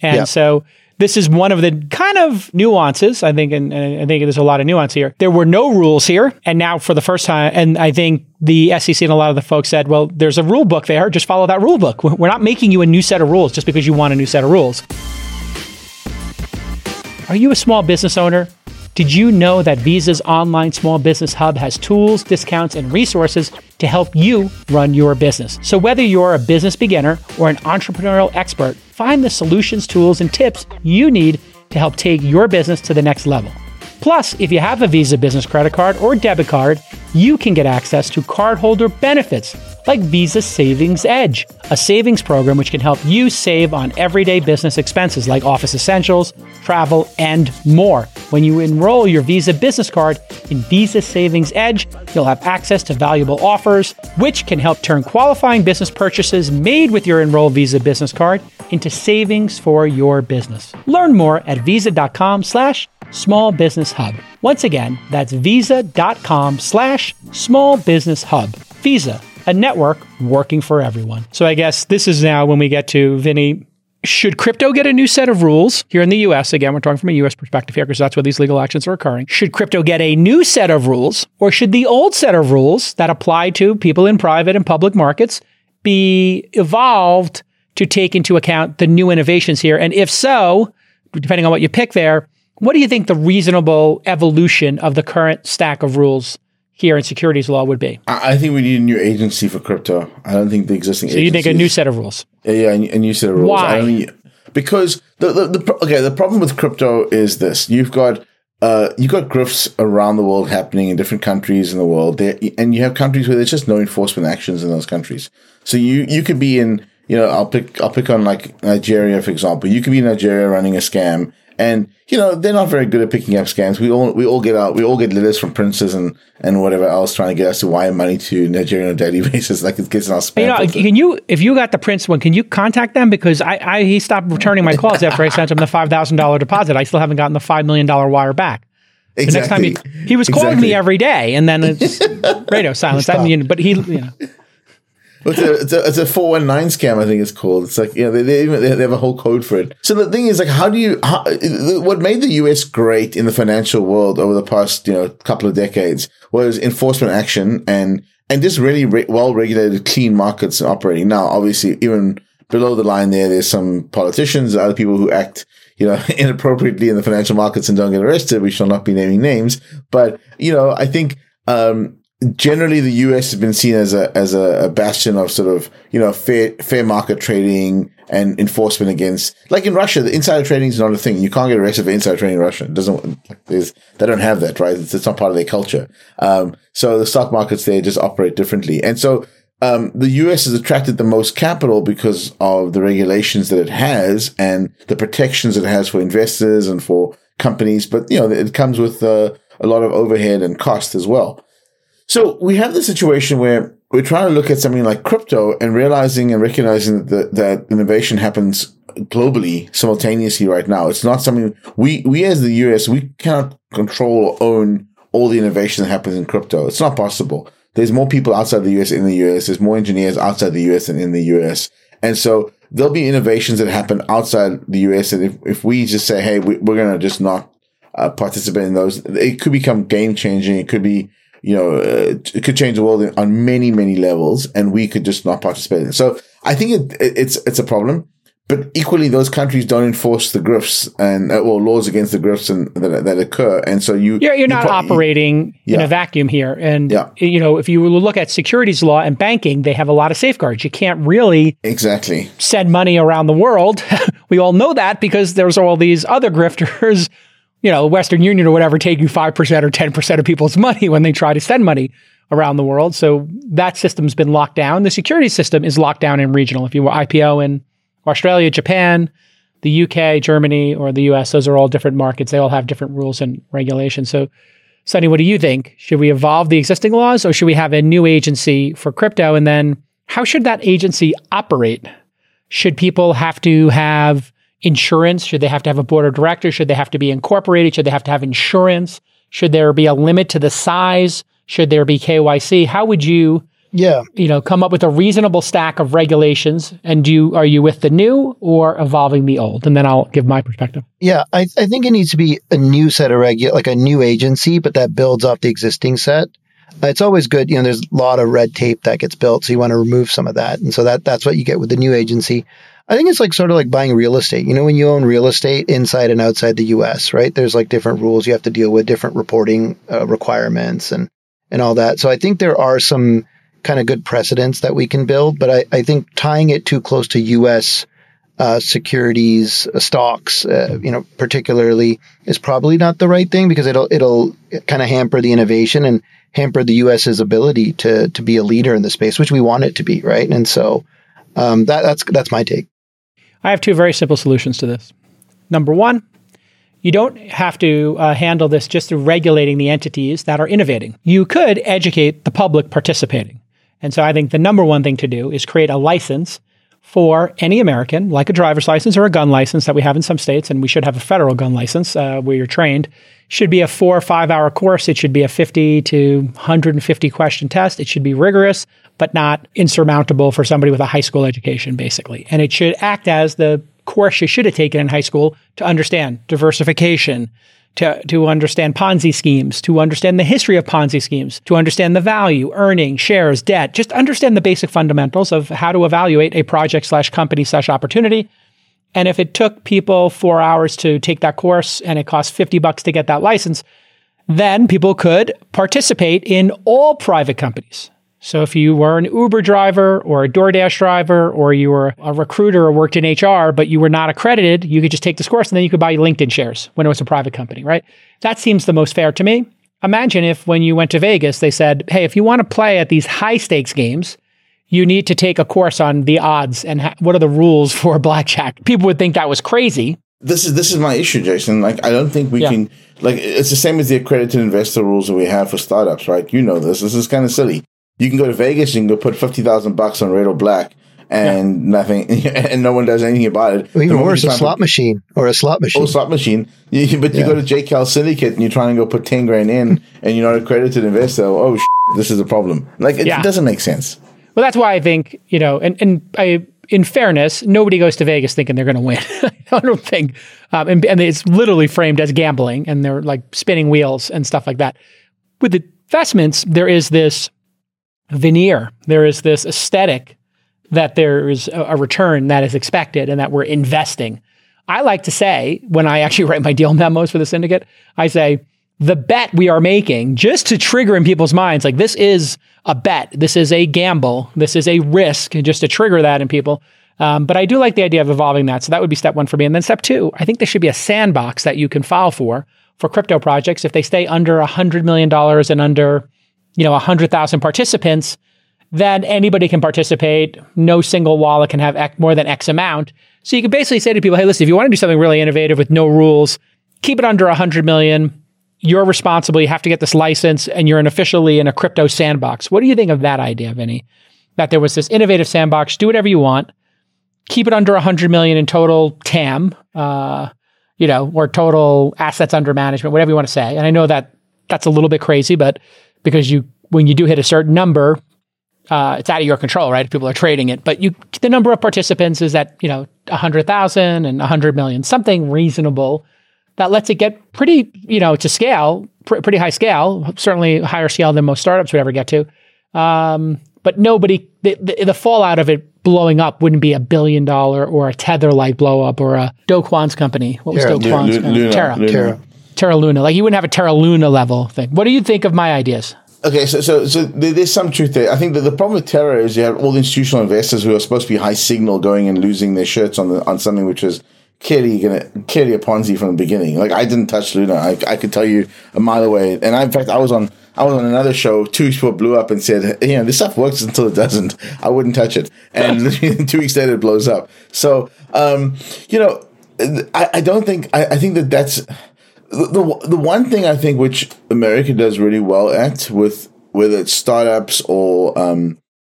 And yep. so this is one of the kind of nuances, I think, and, and I think there's a lot of nuance here. There were no rules here. And now for the first time, and I think the S E C and a lot of the folks said, well, there's a rule book there. Just follow that rule book. We're not making you a new set of rules just because you want a new set of rules. Are you a small business owner? Did you know that Visa's online small business hub has tools, discounts, and resources to help you run your business? So whether you're a business beginner or an entrepreneurial expert, find the solutions, tools, and tips you need to help take your business to the next level. Plus, if you have a Visa business credit card or debit card, you can get access to cardholder benefits like Visa Savings Edge, a savings program which can help you save on everyday business expenses like office essentials, travel, and more. When you enroll your Visa business card in Visa Savings Edge, you'll have access to valuable offers, which can help turn qualifying business purchases made with your enrolled Visa business card into savings for your business. Learn more at visa.com slash small business hub. Once again, that's visa.com slash small business hub. Visa, a network working for everyone. So I guess this is now when we get to Vinny. Should crypto get a new set of rules here in the U S? Again, we're talking from a U S perspective here because that's where these legal actions are occurring. Should crypto get a new set of rules, or should the old set of rules that apply to people in private and public markets be evolved to take into account the new innovations here? And if so, depending on what you pick there, what do you think the reasonable evolution of the current stack of rules here in securities law would be? I think we need a new agency for crypto. I don't think the existing. So you think a new set of rules? Yeah, a new set of rules. Why? I mean, because the, the the okay, the problem with crypto is this: you've got uh, you've got grifts around the world happening in different countries in the world, They're, and you have countries where there's just no enforcement actions in those countries. So you you could be in you know I'll pick I'll pick on like Nigeria for example. You could be in Nigeria running a scam. And you know, they're not very good at picking up scams. We all we all get out we all get letters from princes and, and whatever else trying to get us to wire money to Nigeria on a daily basis. Like it gets in our spam. You know, can you if you got the prince one, can you contact them? Because I, I he stopped returning my calls after I sent him the five thousand dollar deposit. I still haven't gotten the five million dollar wire back. The exactly. next time he, he was exactly. calling me every day, and then it's radio silence. I mean, but he, you know. It's a, it's, a, it's a four one nine scam, I think it's called. It's like, you know, they, they, they have a whole code for it. So the thing is, like, how do you, how, what made the U S great in the financial world over the past, you know, couple of decades was enforcement action and, and just really re- well-regulated, clean markets operating. Now, obviously, even below the line there, there's some politicians, other people who act, you know, inappropriately in the financial markets and don't get arrested. We shall not be naming names. But, you know, I think, um, generally, the U S has been seen as a as a, a bastion of sort of, you know, fair fair market trading and enforcement against, like in Russia, the insider trading is not a thing. You can't get arrested for insider trading in Russia. It doesn't, there's, they don't have that, right? It's, it's not part of their culture. Um, so the stock markets there just operate differently. And so um, the U S has attracted the most capital because of the regulations that it has and the protections it has for investors and for companies. But, you know, it comes with uh, a lot of overhead and cost as well. So we have the situation where we're trying to look at something like crypto and realizing and recognizing that that innovation happens globally simultaneously right now. It's not something we, we as the U S, we cannot control or own all the innovation that happens in crypto. It's not possible. There's more people outside the U S in the U S. There's more engineers outside the U S than in the U S. And so there'll be innovations that happen outside the U S. And if, if we just say, hey, we, we're going to just not uh, participate in those, it could become game changing. It could be, you know, uh, it could change the world on many, many levels, and we could just not participate in it. So I think it, it's it's a problem. But equally, those countries don't enforce the grifts and uh, well, laws against the grifts and that, that occur, and so you you're, you're you not pro- operating you, in yeah. a vacuum here. And yeah. you know, if you look at securities law and banking, they have a lot of safeguards. You can't really exactly send money around the world. We all know that because there's all these other grifters. You know, Western Union or whatever, taking five percent or ten percent of people's money when they try to send money around the world. So that system's been locked down. The security system is locked down in regional. If you were I P O in Australia, Japan, the U K, Germany, or the U S, those are all different markets. They all have different rules and regulations. So, Sunny, what do you think? Should we evolve the existing laws or should we have a new agency for crypto? And then how should that agency operate? Should people have to have insurance? Should they have to have a board of directors? Should they have to be incorporated? Should they have to have insurance? Should there be a limit to the size? Should there be K Y C? How would you, yeah. you know, come up with a reasonable stack of regulations? And do you, are you with the new or evolving the old? And then I'll give my perspective. Yeah, I, I think it needs to be a new set of regu- like a new agency, but that builds off the existing set. It's always good, you know, there's a lot of red tape that gets built, so you want to remove some of that. And so that that's what you get with the new agency. I think it's like sort of like buying real estate. You know, when you own real estate inside and outside the U S, right? There's like different rules you have to deal with, different reporting uh, requirements and, and all that. So I think there are some kind of good precedents that we can build, but I, I think tying it too close to U S uh, securities, uh, stocks, uh, you know, particularly is probably not the right thing because it'll, it'll kind of hamper the innovation and hamper the U S's ability to, to be a leader in the space, which we want it to be, right? And so um, that, that's, that's my take. I have two very simple solutions to this. Number one, you don't have to uh, handle this just through regulating the entities that are innovating. You could educate the public participating. And so I think the number one thing to do is create a license for any American, like a driver's license or a gun license that we have in some states, and we should have a federal gun license uh, where you're trained. Should be a four or five hour course. It should be a fifty to one hundred fifty question test. It should be rigorous, but not insurmountable for somebody with a high school education, basically. And it should act as the course you should have taken in high school to understand diversification, to, to understand Ponzi schemes, to understand the history of Ponzi schemes, to understand the value, earnings, shares, debt, just understand the basic fundamentals of how to evaluate a project slash company slash opportunity. And if it took people four hours to take that course and it cost fifty bucks to get that license, then people could participate in all private companies. So if you were an Uber driver or a DoorDash driver, or you were a recruiter or worked in H R, but you were not accredited, you could just take this course and then you could buy LinkedIn shares when it was a private company, right? That seems the most fair to me. Imagine if when you went to Vegas, they said, hey, if you want to play at these high stakes games, you need to take a course on the odds and ha- what are the rules for blackjack. People would think that was crazy. This is this is my issue, Jason. Like, I don't think we yeah. can. Like, it's the same as the accredited investor rules that we have for startups, right? You know this. This is kind of silly. You can go to Vegas and go put fifty thousand bucks on red or black, and yeah. nothing, and no one does anything about it. Or even worse, a slot to, machine or a slot machine. Oh, slot machine. You, but you yeah. go to J Cal Syndicate and you try and go put ten grand in, and you're not accredited investor. Oh, shit, this is a problem. Like, it yeah. doesn't make sense. Well, that's why I think you know, and and I. In fairness, nobody goes to Vegas thinking they're going to win. I don't think. Um, and, and it's literally framed as gambling, and they're like spinning wheels and stuff like that. With the investments, there is this veneer. There is this aesthetic that there is a, a return that is expected and that we're investing. I like to say, when I actually write my deal memos for the syndicate, I say, the bet we are making, just to trigger in people's minds, like this is a bet, this is a gamble, this is a risk, and just to trigger that in people. Um, but I do like the idea of evolving that. So that would be step one for me. And then step two, I think there should be a sandbox that you can file for, for crypto projects. If they stay under one hundred million dollars and under, you know, one hundred thousand participants, then anybody can participate. No single wallet can have more than X amount. So you can basically say to people, hey, listen, if you want to do something really innovative with no rules, keep it under one hundred million. You're responsible, you have to get this license, and you're an officially in a crypto sandbox. What do you think of that idea, Vinny? That there was this innovative sandbox, do whatever you want, keep it under one hundred million in total T A M, uh, you know, or total assets under management, whatever you want to say. And I know that that's a little bit crazy, but because you, when you do hit a certain number, uh, it's out of your control, right? People are trading it, but you, the number of participants is at, you know, one hundred thousand and one hundred million, something reasonable. That lets it get pretty, you know, to scale, pr- pretty high scale, certainly higher scale than most startups would ever get to. Um, but nobody, the, the, the fallout of it blowing up wouldn't be a billion dollar or a Tether-like blow up or a Do Kwon's company. What was Terra, Do Kwon's L- company? Luna, Terra. Luna. Terra. Terra Luna. Like you wouldn't have a Terra Luna level thing. What do you think of my ideas? Okay, so so so there's some truth there. I think that the problem with Terra is you have all the institutional investors who are supposed to be high signal going and losing their shirts on the, on something which is Clearly, gonna clearly a Ponzi from the beginning. Like I didn't touch Luna. I, I could tell you a mile away. And I, in fact, I was on I was on another show. Two people blew up and said, you know, this stuff works until it doesn't. I wouldn't touch it. And two weeks later, it blows up. So, um, you know, I, I don't think I, I think that that's the the one thing I think which America does really well at with whether it's startups or um,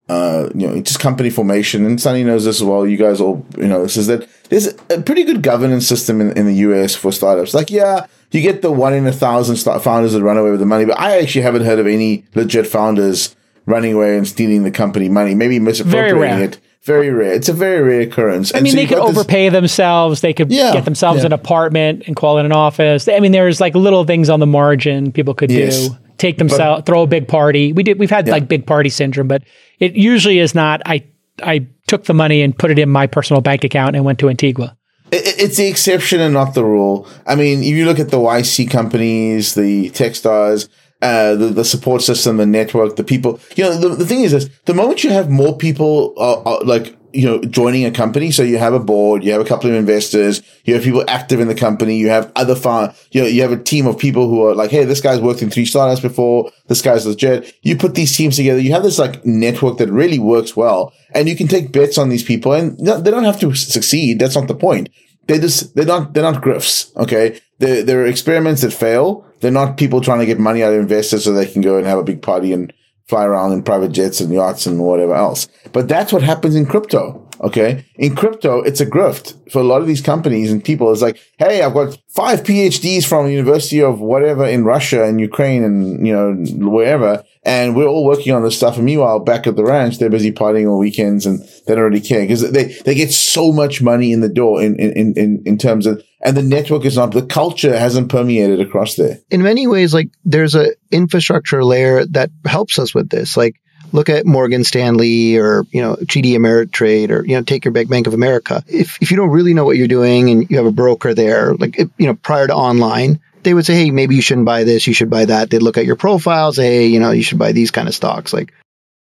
uh, you know, just company formation. And Sunny knows this as well. You guys all, you know, this is that. There's a pretty good governance system in, in the U S for startups. Like, yeah, you get the one in a thousand start founders that run away with the money, but I actually haven't heard of any legit founders running away and stealing the company money, maybe misappropriating very it. Very rare. It's a very rare occurrence. I and mean, so they could overpay this, themselves. They could yeah, get themselves yeah. an apartment and call it an office. I mean, there's like little things on the margin people could yes. do. Take themselves, throw a big party. We did. We've had yeah. like big party syndrome, but it usually is not. I. I took the money and put it in my personal bank account and went to Antigua. It's the exception and not the rule. I mean, if you look at the Y C companies, the tech stars, uh, the, the support system, the network, the people, you know, the, the thing is this, the moment you have more people uh, uh, like, you know, joining a company. So you have a board, you have a couple of investors, you have people active in the company, you have other fun, you know, you have a team of people who are like, hey, this guy's worked in three startups before, this guy's legit. You put these teams together, you have this like network that really works well, and you can take bets on these people, and they don't have to succeed. That's not the point. They just, they're not, they're not grifts. Okay. They're, they're experiments that fail. They're not people trying to get money out of investors so they can go and have a big party and fly around in private jets and yachts and whatever else. But that's what happens in crypto, okay? In crypto, it's a grift for a lot of these companies and people. It's like, hey, I've got five PhDs from the University of whatever in Russia and Ukraine and, you know, wherever, and we're all working on this stuff. And meanwhile, back at the ranch, they're busy partying all weekends and they don't really care because they, they get so much money in the door in, in, in, in terms of, and the network is not, the culture hasn't permeated across there. In many ways, like there's a infrastructure layer that helps us with this. Like look at Morgan Stanley or, you know, G D Ameritrade or, you know, take your Bank of America. If if you don't really know what you're doing and you have a broker there, like, it, you know, prior to online, they would say, hey, maybe you shouldn't buy this, you should buy that. They'd look at your profiles, hey, you know, you should buy these kind of stocks, like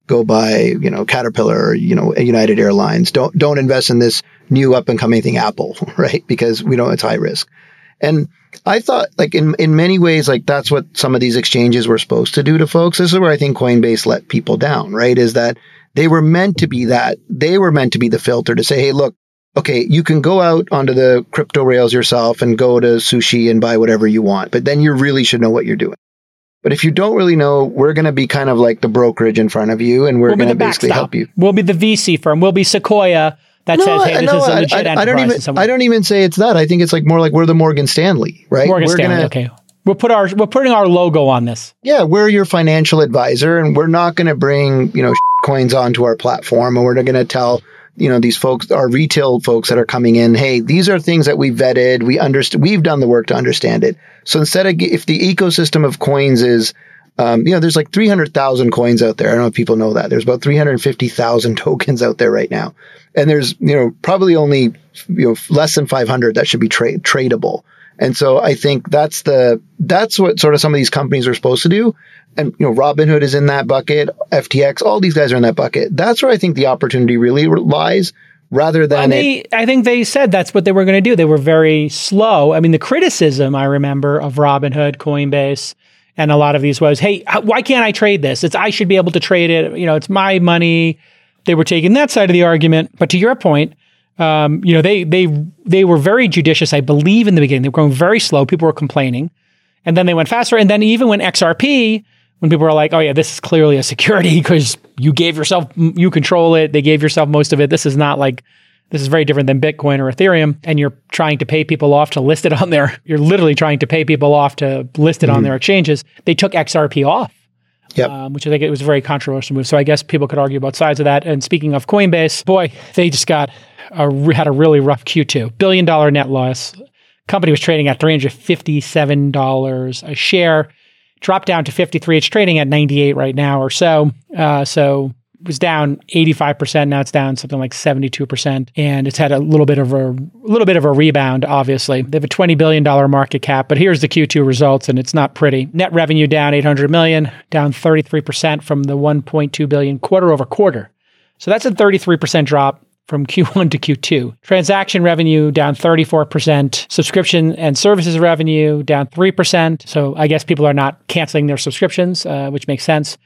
go buy, you know, Caterpillar or, you know, United Airlines. Don't don't invest in this new up and coming thing, Apple, right? Because we know it's high risk. And I thought, like, in in many ways, like, that's what some of these exchanges were supposed to do to folks. This is where I think Coinbase let people down, right? Is that they were meant to be that. They were meant to be the filter to say, hey, look, okay, you can go out onto the crypto rails yourself and go to sushi and buy whatever you want, but then you really should know what you're doing. But if you don't really know, we're going to be kind of like the brokerage in front of you, and we're we'll going to basically help you. We'll be the V C firm. We'll be Sequoia that no, says, hey, this no, is a legit I, enterprise. I don't, even, I don't even say it's that. I think it's like more like we're the Morgan Stanley, right? Morgan we're Stanley, gonna, okay. We'll put our, we're putting our logo on this. Yeah, we're your financial advisor, and we're not going to bring, you know, coins onto our platform, and we're going to tell... you know, these folks, our retail folks that are coming in, hey, these are things that we vetted. We understand, we've done the work to understand it. So instead of, if the ecosystem of coins is, um, you know, there's like three hundred thousand coins out there. I don't know if people know that. There's about three hundred fifty thousand tokens out there right now. And there's, you know, probably only, you know, less than five hundred that should be tra- tradable. And so I think that's the, that's what sort of some of these companies are supposed to do. And, you know, Robinhood is in that bucket, F T X, all these guys are in that bucket. That's where I think the opportunity really lies rather than... They, it, I think they said that's what they were going to do. They were very slow. I mean, the criticism I remember of Robinhood, Coinbase, and a lot of these was, hey, why can't I trade this? It's I should be able to trade it. You know, it's my money. They were taking that side of the argument. But to your point, um, you know, they they they were very judicious, I believe, in the beginning. They were going very slow. People were complaining. And then they went faster. And then even when X R P... when people are like, oh yeah, this is clearly a security because you gave yourself, you control it. They gave yourself most of it. This is not like, this is very different than Bitcoin or Ethereum. And you're trying to pay people off to list it on their, you're literally trying to pay people off to list it mm-hmm. on their exchanges. They took X R P off, yep. um, which I think it was a very controversial move. So I guess people could argue both sides of that. And speaking of Coinbase, boy, they just got, a, had a really rough Q two. Billion dollar net loss. Company was trading at three hundred fifty-seven dollars a share. Dropped down to fifty-three. It's trading at ninety-eight right now or so. Uh, so it was down eighty-five percent. Now it's down something like seventy-two percent. And it's had a little bit of a, a little bit of a rebound, obviously. They have a twenty billion dollars market cap, but here's the Q two results, and it's not pretty. Net revenue down eight hundred million dollars, down thirty-three percent from the one point two billion dollars quarter over quarter. So that's a thirty-three percent drop from Q one to Q two. Transaction revenue down thirty-four percent. Subscription and services revenue down three percent. So I guess people are not canceling their subscriptions, uh, which makes sense.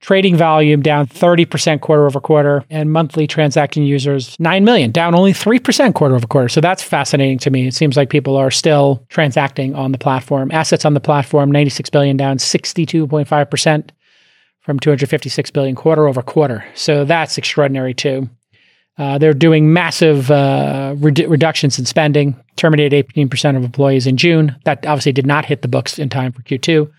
Trading volume down thirty percent quarter over quarter. And monthly transacting users, nine million, down only three percent quarter over quarter. So that's fascinating to me. It seems like people are still transacting on the platform. Assets on the platform, ninety-six billion, down sixty-two point five percent from two hundred fifty-six billion quarter over quarter. So that's extraordinary too. Uh, they're doing massive uh, redu- reductions in spending, terminated eighteen percent of employees in June. That obviously did not hit the books in time for Q two.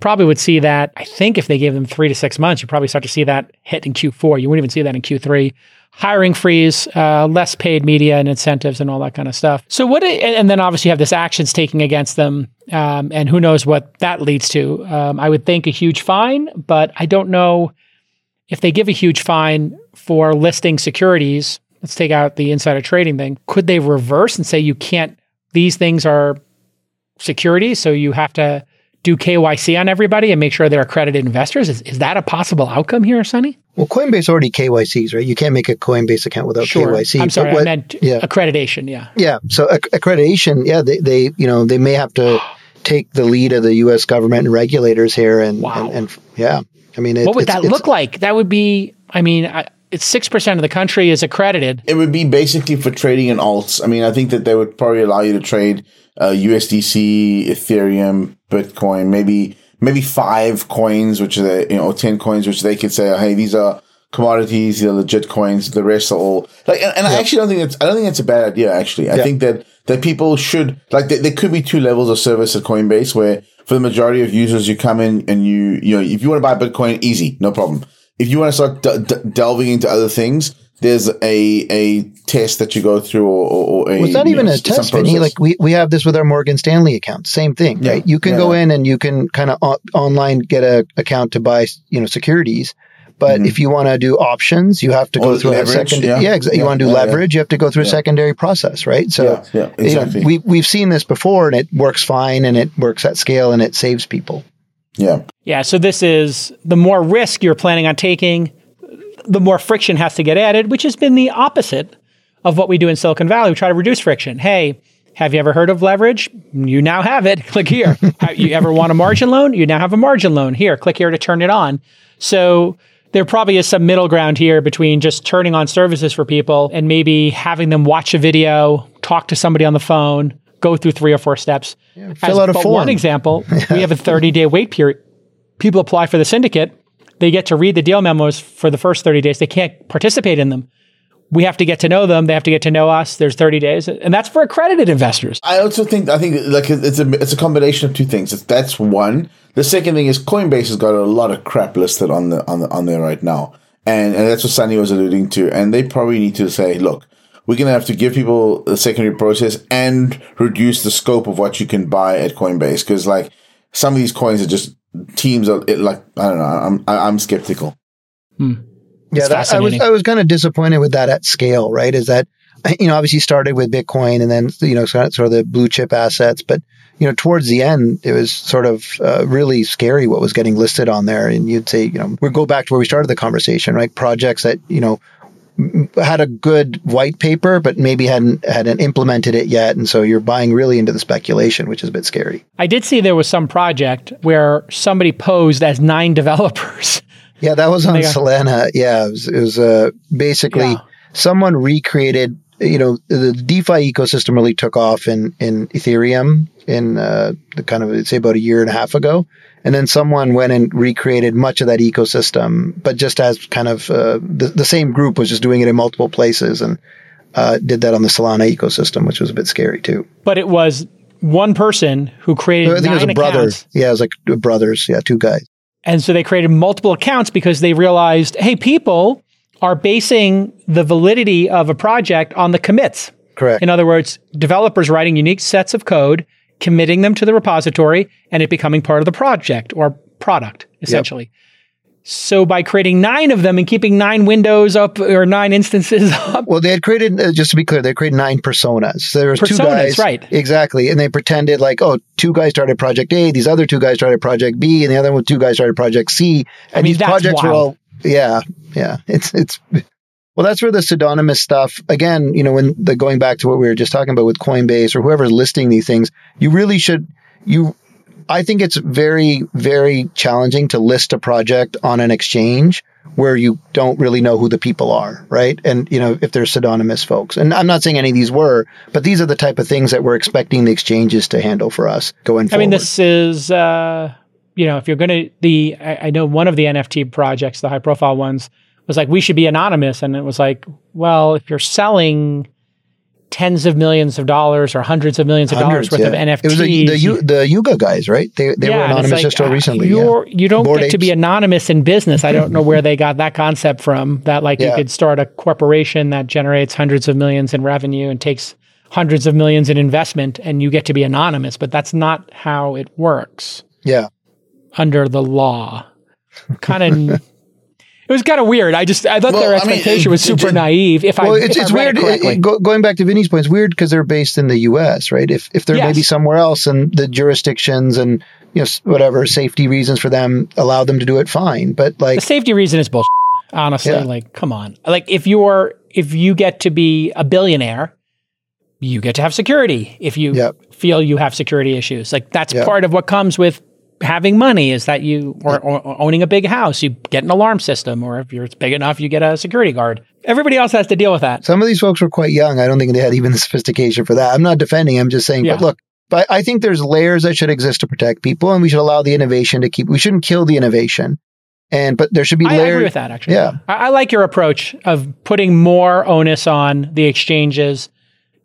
Probably would see that, I think if they gave them three to six months, you'd probably start to see that hit in Q four. You wouldn't even see that in Q three. Hiring freeze, uh, less paid media and incentives and all that kind of stuff. So what, it, and then obviously you have this actions taking against them, um, and who knows what that leads to. Um, I would think a huge fine, but I don't know. If they give a huge fine for listing securities, let's take out the insider trading thing, could they reverse and say you can't, these things are securities, so you have to do K Y C on everybody and make sure they're accredited investors? Is, is that a possible outcome here, Sunny? Well, Coinbase already K Y Cs, right? You can't make a Coinbase account without sure. K Y C. I'm sorry, what, I meant yeah. accreditation, yeah. Yeah, so ac- accreditation, yeah, they, they, you know, they may have to take the lead of the U S government and regulators here and, wow. and, and yeah. I mean, it, what would that look like? That would be, I mean, I, it's six percent of the country is accredited. It would be basically for trading in alts. I mean, I think that they would probably allow you to trade uh, U S D C, Ethereum, Bitcoin, maybe maybe five coins, which are, you know, ten coins, which they could say, oh, hey, these are commodities, these are legit coins. The rest are all like, and, and yeah. I actually don't think it's, I don't think it's a bad idea. Actually, I yeah. think that that people should like. There, there could be two levels of service at Coinbase where. For the majority of users, you come in and you, you know, if you want to buy Bitcoin, easy, no problem. If you want to start d- d- delving into other things, there's a a test that you go through or, or, or a... Well, it's not even know, a test, Vinny. Like, we, we have this with our Morgan Stanley account. Same thing, yeah. right? You can yeah. go in and you can kind of o- online get an account to buy, you know, securities. But mm-hmm. if you want to do options, you have to go or through leverage, a secondary. Yeah, yeah exa- yeah, you want to do yeah, leverage, yeah. you have to go through a yeah. secondary process, right? So yeah, yeah, exactly. you know, we we've seen this before, and it works fine, and it works at scale, and it saves people. Yeah, yeah. So this is the more risk you're planning on taking, the more friction has to get added, which has been the opposite of what we do in Silicon Valley. We try to reduce friction. Hey. Have you ever heard of leverage? You now have it. Click here. You ever want a margin loan? You now have a margin loan. Here, click here to turn it on. So there probably is some middle ground here between just turning on services for people and maybe having them watch a video, talk to somebody on the phone, go through three or four steps. Yeah, fill As, out a but form. One example, yeah. we have a thirty-day wait period. People apply for the syndicate. They get to read the deal memos for the first thirty days. They can't participate in them. We have to get to know them. They have to get to know us. There's thirty days. And that's for accredited investors. I also think, I think like it's a, it's a combination of two things. It's, that's one. The second thing is Coinbase has got a lot of crap listed on the, on the, on there right now. And, and that's what Sunny was alluding to. And they probably need to say, look, we're going to have to give people a secondary process and reduce the scope of what you can buy at Coinbase. Cause like some of these coins are just teams are it, like, I don't know. I'm, I'm skeptical. Hmm. Yeah, that, I was I was kind of disappointed with that at scale, right? Is that, you know, obviously started with Bitcoin and then, you know, sort of the blue chip assets. But, you know, towards the end, it was sort of uh, really scary what was getting listed on there. And you'd say, you know, we go back to where we started the conversation, right? Projects that, you know, had a good white paper, but maybe hadn't hadn't implemented it yet. And so you're buying really into the speculation, which is a bit scary. I did see there was some project where somebody posed as nine developers. Yeah, that was on Solana. Yeah, it was, it was uh, basically yeah. someone recreated, you know, the DeFi ecosystem really took off in, in Ethereum in uh, the kind of, I'd say about a year and a half ago. And then someone went and recreated much of that ecosystem, but just as kind of uh, the, the same group was just doing it in multiple places and uh, did that on the Solana ecosystem, which was a bit scary too. But it was one person who created I think nine it was a accounts. Brother. Yeah, it was like brothers. Yeah, two guys. And so they created multiple accounts because they realized, hey, people are basing the validity of a project on the commits. Correct. In other words, developers writing unique sets of code, committing them to the repository, and it becoming part of the project or product, essentially. Yep. So by creating nine of them and keeping nine windows up or nine instances up. Well, they had created, uh, just to be clear, they created nine personas. So there was personas, two guys. Right. Exactly. And they pretended like, oh, two guys started project A, these other two guys started project B, and the other two guys started project C. And I mean, these that's projects wild. Were all, yeah, yeah. It's, it's, well, that's where the pseudonymous stuff, again, you know, when the going back to what we were just talking about with Coinbase or whoever's listing these things, you really should, you, I think it's very, very challenging to list a project on an exchange where you don't really know who the people are, right? And, you know, if they're pseudonymous folks. And I'm not saying any of these were, but these are the type of things that we're expecting the exchanges to handle for us going forward. I mean, this is, uh, you know, if you're going to, the I, I know one of the N F T projects, the high-profile ones, was like, we should be anonymous. And it was like, well, if you're selling tens of millions of dollars or hundreds of millions of hundreds, dollars worth yeah. of N F Ts. It was the, the, U, the Yuga guys, right? They they yeah, were anonymous like, just uh, recently. You're, yeah. You don't Board get apes. To be anonymous in business. I don't know where they got that concept from, that like yeah. you could start a corporation that generates hundreds of millions in revenue and takes hundreds of millions in investment and you get to be anonymous, but that's not how it works. Yeah. Under the law. Kind of... It was kind of weird. I just I thought well, their expectation I mean, it, was super it, it, naive. If well, I, it's, if it's I read weird. It correctly. It, it, go, going back to Vinny's point, it's weird because they're based in the U S, right? If if they're yes. maybe somewhere else and the jurisdictions and you know whatever safety reasons for them allow them to do it, fine. But like the safety reason is bullshit. Honestly, yeah. like come on, like if you're if you get to be a billionaire, you get to have security. If you yep. feel you have security issues, like that's yep. part of what comes with. Having money is that you, or, or owning a big house, you get an alarm system, or if you're big enough, you get a security guard. Everybody else has to deal with that. Some of these folks were quite young. I don't think they had even the sophistication for that. I'm not defending, I'm just saying, yeah. but look, but I think there's layers that should exist to protect people, and we should allow the innovation to keep, we shouldn't kill the innovation. And, but there should be layers. I agree with that, actually. Yeah. I, I like your approach of putting more onus on the exchanges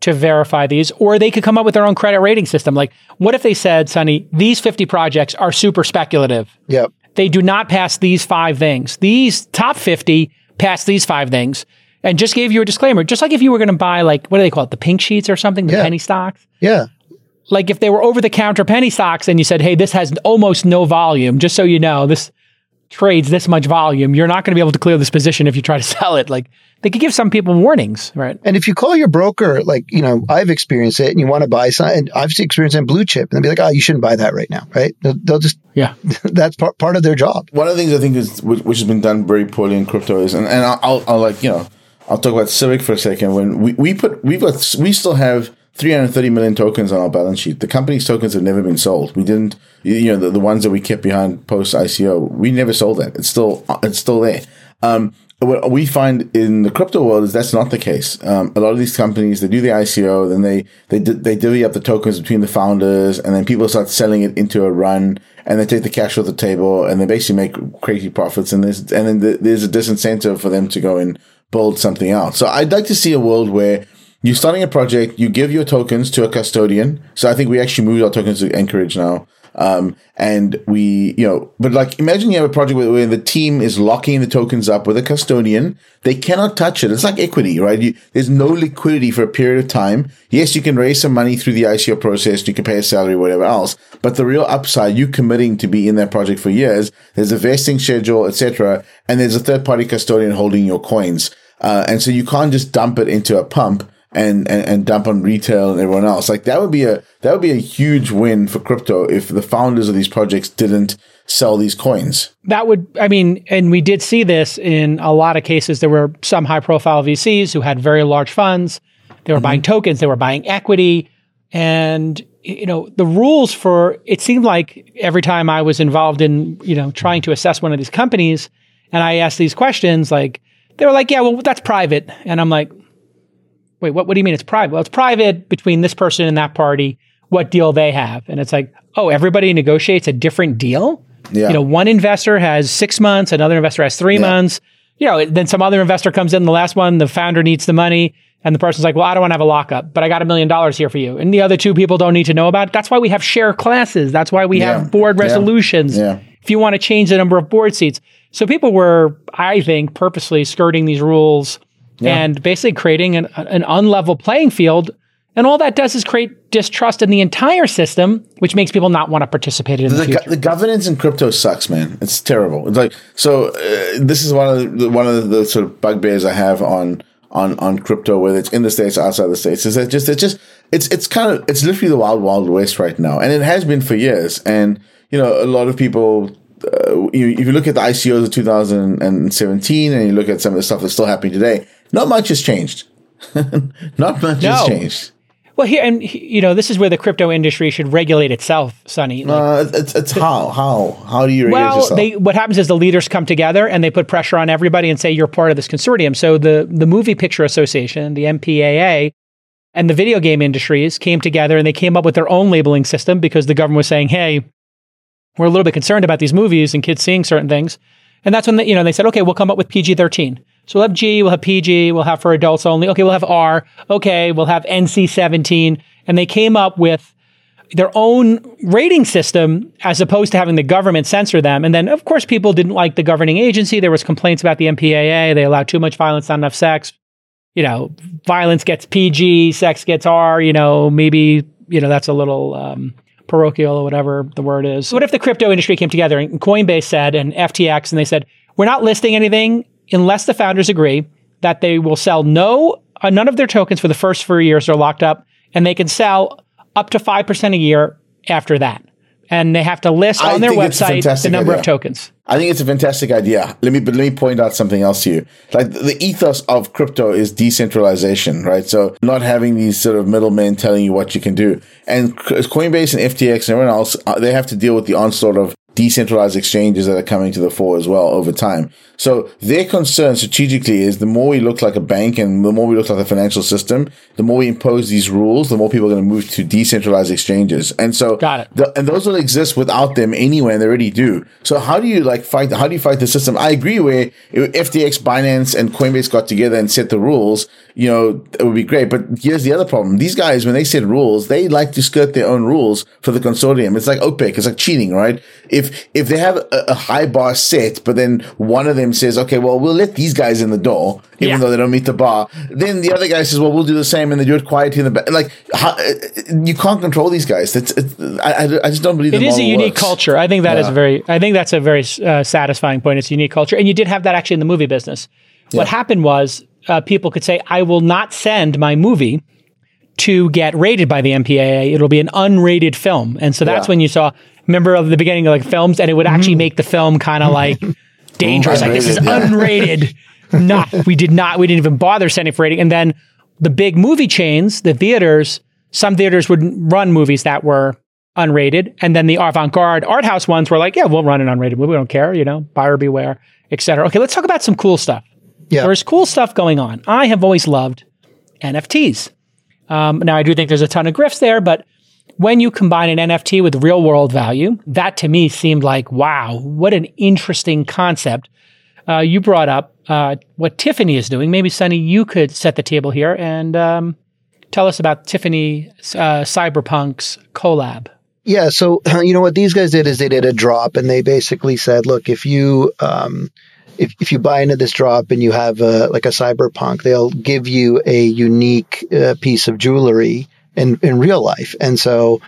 to verify these, or they could come up with their own credit rating system. Like, what if they said, Sunny, these fifty projects are super speculative. Yep. They do not pass these five things. These top fifty pass these five things. And just gave you a disclaimer. Just like if you were going to buy, like, what do they call it? The pink sheets or something? The yeah. penny stocks? Yeah. Like if they were over-the-counter penny stocks and you said, hey, this has almost no volume, just so you know, this trades this much volume, you're not going to be able to clear this position if you try to sell it. Like, they could give some people warnings, right? And if you call your broker, like, you know, I've experienced it and you want to buy some, and I've experienced it in blue chip, and they'll be like, oh, you shouldn't buy that right now, right? They'll, they'll just, yeah, that's part, part of their job. One of the things I think is, which, which has been done very poorly in crypto is, and, and I'll, I'll, I'll like, you know, I'll talk about Civic for a second. When we, we put, we've got, we still have three hundred thirty million tokens on our balance sheet. The company's tokens have never been sold. We didn't, you know, the, the ones that we kept behind post I C O, we never sold that. It's still, it's still there. Um, what we find in the crypto world is that's not the case. Um, a lot of these companies, they do the I C O, then they, they, they divvy up the tokens between the founders, and then people start selling it into a run, and they take the cash off the table, and they basically make crazy profits. And there's, and then th- there's a disincentive for them to go and build something out. So I'd like to see a world where you're starting a project, you give your tokens to a custodian. So I think we actually moved our tokens to Anchorage now. Um, and we, you know, but like, imagine you have a project where, where the team is locking the tokens up with a custodian. They cannot touch it. It's like equity, right? You, there's no liquidity for a period of time. Yes, you can raise some money through the I C O process. You can pay a salary, whatever else. But the real upside, you committing to be in that project for years. There's a vesting schedule, et cetera. And there's a third party custodian holding your coins. Uh, and so you can't just dump it into a pump. And, and, and dump on retail and everyone else. Like that would be a, that would be a huge win for crypto if the founders of these projects didn't sell these coins. That would, I mean, and we did see this in a lot of cases. There were some high profile V Cs who had very large funds. They were mm-hmm. buying tokens, they were buying equity. And, you know, the rules for, it seemed like every time I was involved in, you know, trying to assess one of these companies and I asked these questions, like, they were like, yeah, well, that's private. And I'm like, wait, what, what do you mean it's private? Well, it's private between this person and that party, what deal they have. And it's like, oh, everybody negotiates a different deal? Yeah. You know, one investor has six months, another investor has three yeah. months. You know, then some other investor comes in, the last one, the founder needs the money. And the person's like, well, I don't want to have a lockup, but I got a million dollars here for you. And the other two people don't need to know about it. That's why we have share classes. That's why we yeah. have board resolutions. Yeah. Yeah. If you want to change the number of board seats. So people were, I think, purposely skirting these rules Yeah. and basically creating an, an unlevel playing field. And all that does is create distrust in the entire system, which makes people not want to participate in the, the future. Go- the governance in crypto sucks, man. It's terrible. It's like, so uh, this is one of the, one of the sort of bugbears I have on, on, on crypto, whether it's in the States or outside the States, is that just, it's just, it's, it's kind of, it's literally the wild, wild west right now. And it has been for years. And, you know, a lot of people, uh, you, if you look at the I C Os of two thousand seventeen and you look at some of the stuff that's still happening today, not much has changed. Not much no. has changed. Well, here, and you know, this is where the crypto industry should regulate itself, Sonny. Like, uh, it's, it's how, how, how do you regulate well, yourself? Well, what happens is the leaders come together and they put pressure on everybody and say, you're part of this consortium. So the, the Movie Picture Association, the M P A A, and the video game industries came together and they came up with their own labeling system because the government was saying, hey, we're a little bit concerned about these movies and kids seeing certain things. And that's when they, you know, they said, okay, we'll come up with P G thirteen. So we'll have G, we'll have P G, we'll have for adults only. Okay, we'll have R. Okay, we'll have N C seventeen. And they came up with their own rating system as opposed to having the government censor them. And then, of course, people didn't like the governing agency. There was complaints about the M P A A. They allowed too much violence, not enough sex. You know, violence gets P G, sex gets R. You know, maybe, you know, that's a little um, parochial or whatever the word is. What if the crypto industry came together and Coinbase said, and F T X, and they said, we're not listing anything unless the founders agree that they will sell no uh, none of their tokens for the first three years are locked up, and they can sell up to five percent a year after that. And they have to list I on their website the number idea. of tokens. I think it's a fantastic idea. Let me, but let me point out something else to you. Like the ethos of crypto is decentralization, right? So not having these sort of middlemen telling you what you can do. And Coinbase and F T X and everyone else, they have to deal with the onslaught of decentralized exchanges that are coming to the fore as well over time. So their concern strategically is the more we look like a bank and the more we look like a financial system, the more we impose these rules, the more people are going to move to decentralized exchanges. And so, Got it. The, and those will exist without them anyway, and they already do. So how do you like fight, how do you fight the system? I agree where F T X, Binance, and Coinbase got together and set the rules, you know, it would be great. But here's the other problem. These guys, when they set rules, they like to skirt their own rules for the consortium. It's like OPEC. It's like cheating, right? If, if they have a, a high bar set, but then one of them says, okay, well, we'll let these guys in the door, even yeah. though they don't meet the bar. Then the other guy says, well, we'll do the same. And they do it quietly in the back. Like how, you can't control these guys. That's, it's, I, I just don't believe it the is a unique works. culture. I think that yeah. is very, I think that's a very uh, satisfying point. It's a unique culture. And you did have that actually in the movie business. What yeah. happened was uh, people could say, I will not send my movie to get rated by the M P A A. It'll be an unrated film. And so that's yeah. when you saw, remember at the beginning of like films, and it would actually mm. make the film kind of like dangerous. Ooh, like this is yeah. unrated. not, we did not, we didn't even bother sending for rating. And then the big movie chains, the theaters, some theaters would run movies that were unrated. And then the avant-garde art house ones were like, yeah, we'll run an unrated movie. We don't care, you know, buyer beware, et cetera. Okay, let's talk about some cool stuff. Yeah. There's cool stuff going on. I have always loved N F Ts. Um, now, I do think there's a ton of grifts there, but when you combine an N F T with real world value, that to me seemed like, wow, what an interesting concept. Uh, you brought up uh, what Tiffany is doing. Maybe, Sunny, you could set the table here and um, tell us about Tiffany uh, Cyberpunk's collab. Yeah, so you know what these guys did is they did a drop, and they basically said, look, if you um, if if you buy into this drop and you have a, like a cyberpunk, they'll give you a unique uh, piece of jewelry in, in real life. And so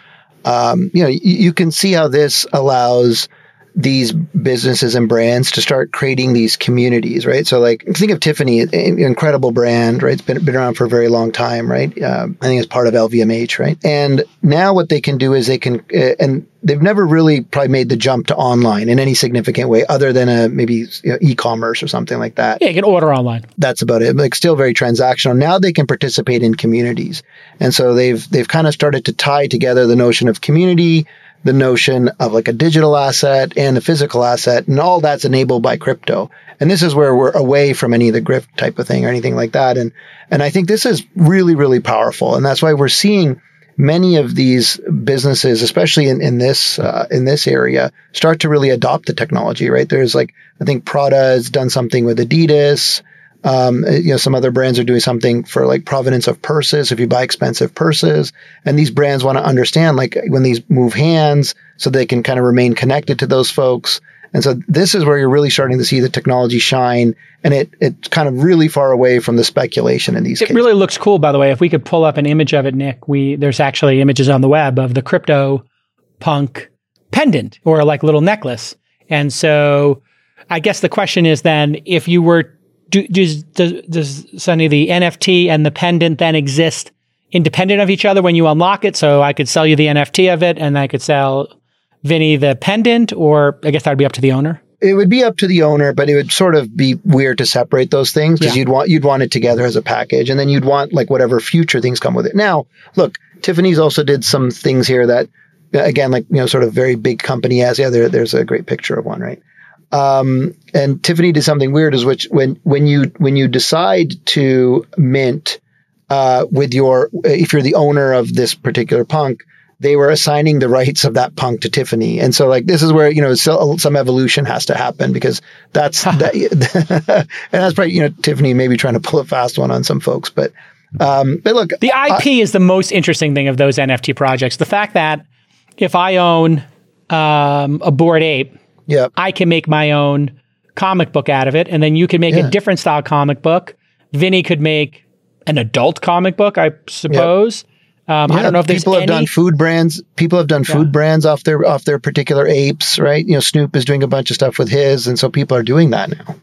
um, you know you, you can see how this allows these businesses and brands to start creating these communities, right? So like, think of Tiffany, an incredible brand, right? It's been, been around for a very long time, right? Uh, I think it's part of L V M H, right? And now what they can do is they can, uh, and they've never really probably made the jump to online in any significant way other than a maybe you know, e-commerce or something like that. Yeah, you can order online. That's about it. Like still very transactional. Now they can participate in communities. And so they've, they've kind of started to tie together the notion of community, the notion of like a digital asset and a physical asset, and all that's enabled by crypto. And this is where we're away from any of the grift type of thing or anything like that. And, and I think this is really, really powerful. And that's why we're seeing many of these businesses, especially in, in this, uh, in this area, start to really adopt the technology, right? There's like, I think Prada has done something with Adidas. Um, you know, some other brands are doing something for like provenance of purses. If you buy expensive purses, and these brands want to understand like when these move hands so they can kind of remain connected to those folks. And so this is where you're really starting to see the technology shine, and it, it's kind of really far away from the speculation in these it cases. It really looks cool, by the way. If we could pull up an image of it, Nick, we, there's actually images on the web of the crypto punk pendant or like little necklace. And so I guess the question is then, if you were Do, does, does, does Sunny, the N F T and the pendant then exist independent of each other when you unlock it? So I could sell you the N F T of it, and I could sell Vinny the pendant, or I guess that would be up to the owner? It would be up to the owner, but it would sort of be weird to separate those things, because yeah. you'd want you'd want it together as a package, and then you'd want like whatever future things come with it. Now, look, Tiffany's also did some things here that, again, like you know, sort of very big company as yeah, there, there's a great picture of one, right? Um, and Tiffany did something weird, is which when, when you, when you decide to mint, uh, with your, if you're the owner of this particular punk, they were assigning the rights of that punk to Tiffany. And so like, this is where, you know, so, some evolution has to happen, because that's, that, and that's probably, you know, Tiffany maybe trying to pull a fast one on some folks, but, um, but look, the I P I, is the most interesting thing of those N F T projects. The fact that if I own, um, a Bored Ape, Yep. I can make my own comic book out of it, and then you can make yeah. a different style comic book. Vinny could make an adult comic book, I suppose. Yep. Um, yeah, I don't know if there's people have any... done food brands. People have done yeah. food brands off their off their particular apes, right? You know, Snoop is doing a bunch of stuff with his, and so people are doing that now.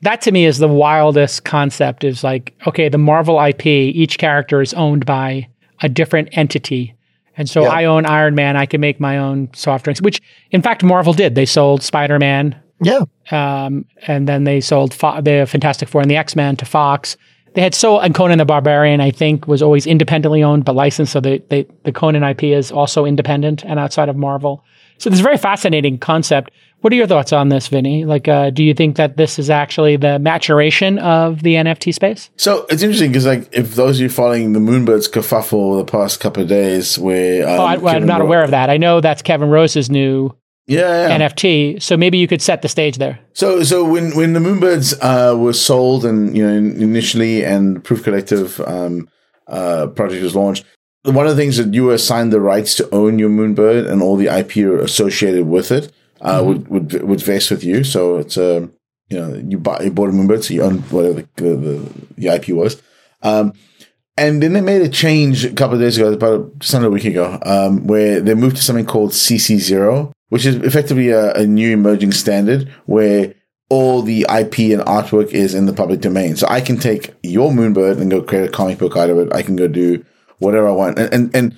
That to me is the wildest concept. Is like, okay, the Marvel I P, each character is owned by a different entity. And so yep. I own Iron Man. I can make my own soft drinks, which in fact, Marvel did. They sold Spider-Man. Yeah. Um, and then they sold Fo- the Fantastic Four and the X-Men to Fox. They had sold, and Conan the Barbarian, I think, was always independently owned, but licensed. So they, they, the Conan I P is also independent and outside of Marvel. So this is a very fascinating concept. What are your thoughts on this, Vinny? Like, uh, do you think that this is actually the maturation of the N F T space? So it's interesting because, like, if those of you following the Moonbirds kerfuffle the past couple of days, where um, oh, I, well, I'm not Ro- aware of that. I know that's Kevin Rose's new yeah, yeah. N F T. So maybe you could set the stage there. So, so when when the Moonbirds uh, were sold, and you know initially, and Proof Collective um, uh, project was launched. One of the things that you were assigned the rights to own your Moonbird and all the I P associated with it uh, mm-hmm. would, would would vest with you. So it's a um, you know you buy you bought a Moonbird, so you own whatever the the, the I P was. Um, and then they made a change a couple of days ago, about just under a week ago, um, where they moved to something called C C zero, which is effectively a, a new emerging standard where all the I P and artwork is in the public domain. So I can take your Moonbird and go create a comic book out of it. I can go do whatever I want, and and, and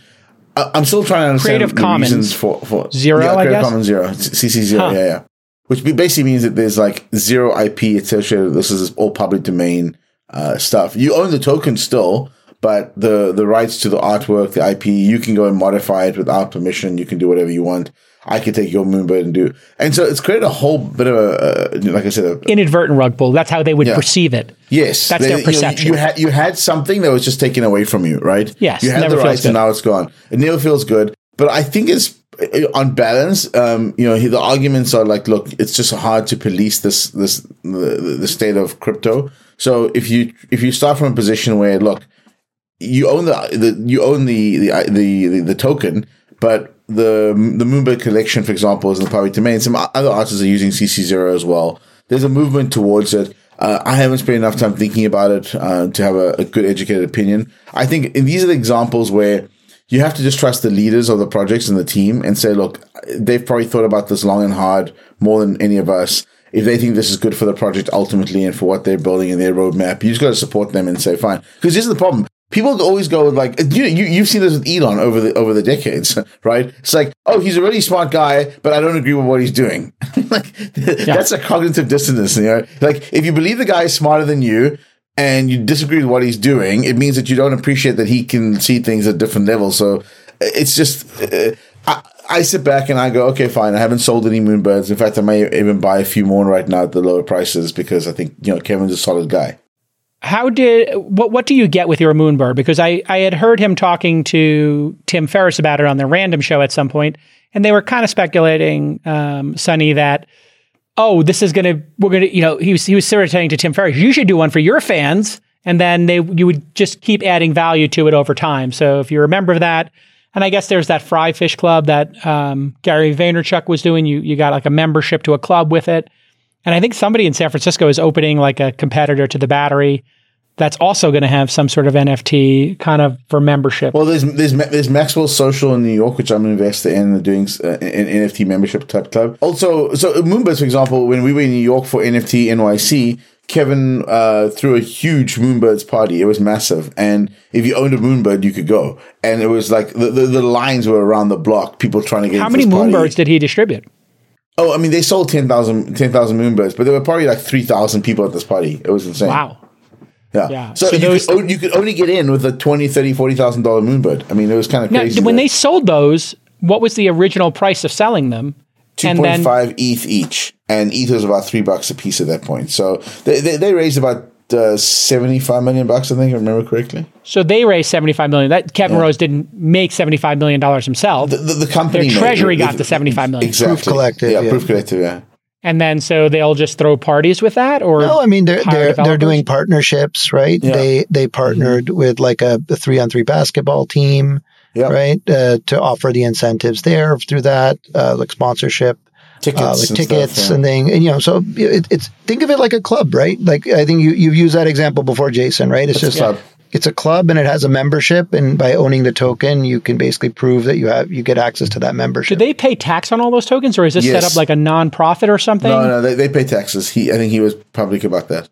I'm still trying to understand Creative the Commons reasons for, for zero. Yeah, I Creative guess? Commons zero, C C zero, huh. yeah, yeah, which basically means that there's like zero I P associated. This is all public domain uh, stuff. You own the token still, But the, the rights to the artwork, the I P, you can go and modify it without permission. You can do whatever you want. I could take your Moonbird and do. And so it's created a whole bit of a, uh, like I said, a, inadvertent rug pull. That's how they would yeah. perceive it. Yes. That's they, their perception. You, know, you, had, you had something that was just taken away from you, right? Yes. You had the rights and now it's gone. It never feels good. But I think it's, on balance, um, you know, the arguments are like, look, it's just hard to police this, this, the, the state of crypto. So if you, if you start from a position where, look, you own the, the you own the, the, the, the token, but the, the Moonbird collection, for example, is in the public domain. Some other artists are using C C zero as well. There's a movement towards it. Uh, I haven't spent enough time thinking about it, uh, to have a, a good educated opinion. I think and these are the examples where you have to just trust the leaders of the projects and the team and say, look, they've probably thought about this long and hard more than any of us. If they think this is good for the project ultimately and for what they're building and their roadmap, you just got to support them and say, fine. Because this is the problem. People always go with like, you, you, you've seen this with Elon over the, over the decades, right? It's like, oh, he's a really smart guy, but I don't agree with what he's doing. Like yeah. That's a cognitive dissonance, you know? Like if you believe the guy is smarter than you, and you disagree with what he's doing, it means that you don't appreciate that he can see things at different levels. So it's just, uh, I, I sit back and I go, okay, fine. I haven't sold any Moonbirds. In fact, I may even buy a few more right now at the lower prices because I think, you know, Kevin's a solid guy. How did, what What do you get with your Moonbird? Because I, I had heard him talking to Tim Ferriss about it on the Random Show at some point, and they were kind of speculating, um, Sunny, that, oh, this is going to, we're going to, you know, he was, he was sort of saying to Tim Ferriss, you should do one for your fans. And then they, you would just keep adding value to it over time. So if you remember that, and I guess there's that Fry Fish Club that um, Gary Vaynerchuk was doing, you, you got like a membership to a club with it. And I think somebody in San Francisco is opening like a competitor to the Battery that's also going to have some sort of N F T kind of for membership. Well, there's, there's, there's Maxwell Social in New York, which I'm an investor in, doing uh, an N F T membership type club. Also, so Moonbirds, for example, when we were in New York for N F T N Y C, Kevin uh, threw a huge Moonbirds party. It was massive. And if you owned a Moonbird, you could go. And it was like the, the, the lines were around the block, people trying to get into this party. How many Moonbirds did he distribute? Oh, I mean, they sold ten thousand Moonbirds, but there were probably like three thousand people at this party. It was insane. Wow. Yeah. yeah. So, so you, could only, you could only get in with a twenty thousand dollars, thirty thousand dollars, forty thousand dollars Moonbird. I mean, it was kind of crazy. Now, when there. They sold those, what was the original price of selling them? two point five E T H each. And E T H was about three bucks a piece at that point. So they they, they raised about uh, seventy-five million bucks, I think, if I remember correctly. So they raised seventy-five million dollars. That Kevin yeah. Rose didn't make seventy-five million dollars himself. The, the, the company Their treasury made, got the seventy-five million dollars. Exactly. Proof Collective. Yeah, yeah. Proof Collective, yeah. And then, so they'll just throw parties with that, or no? I mean, they're they're, they're doing partnerships, right? Yeah. They they partnered mm-hmm. with like a three on three basketball team, yep. right, uh, to offer the incentives there through that, uh, like sponsorship, tickets, uh, like and tickets, stuff, yeah. and thing. And you know, so it, it's think of it like a club, right? Like I think you you've used that example before, Jason, right? It's That's just. Yeah. It's a club and it has a membership, and by owning the token, you can basically prove that you have you get access to that membership. Do they pay tax on all those tokens, or is this yes. set up like a nonprofit or something? No, no, they, they pay taxes. He, I think he was public about that.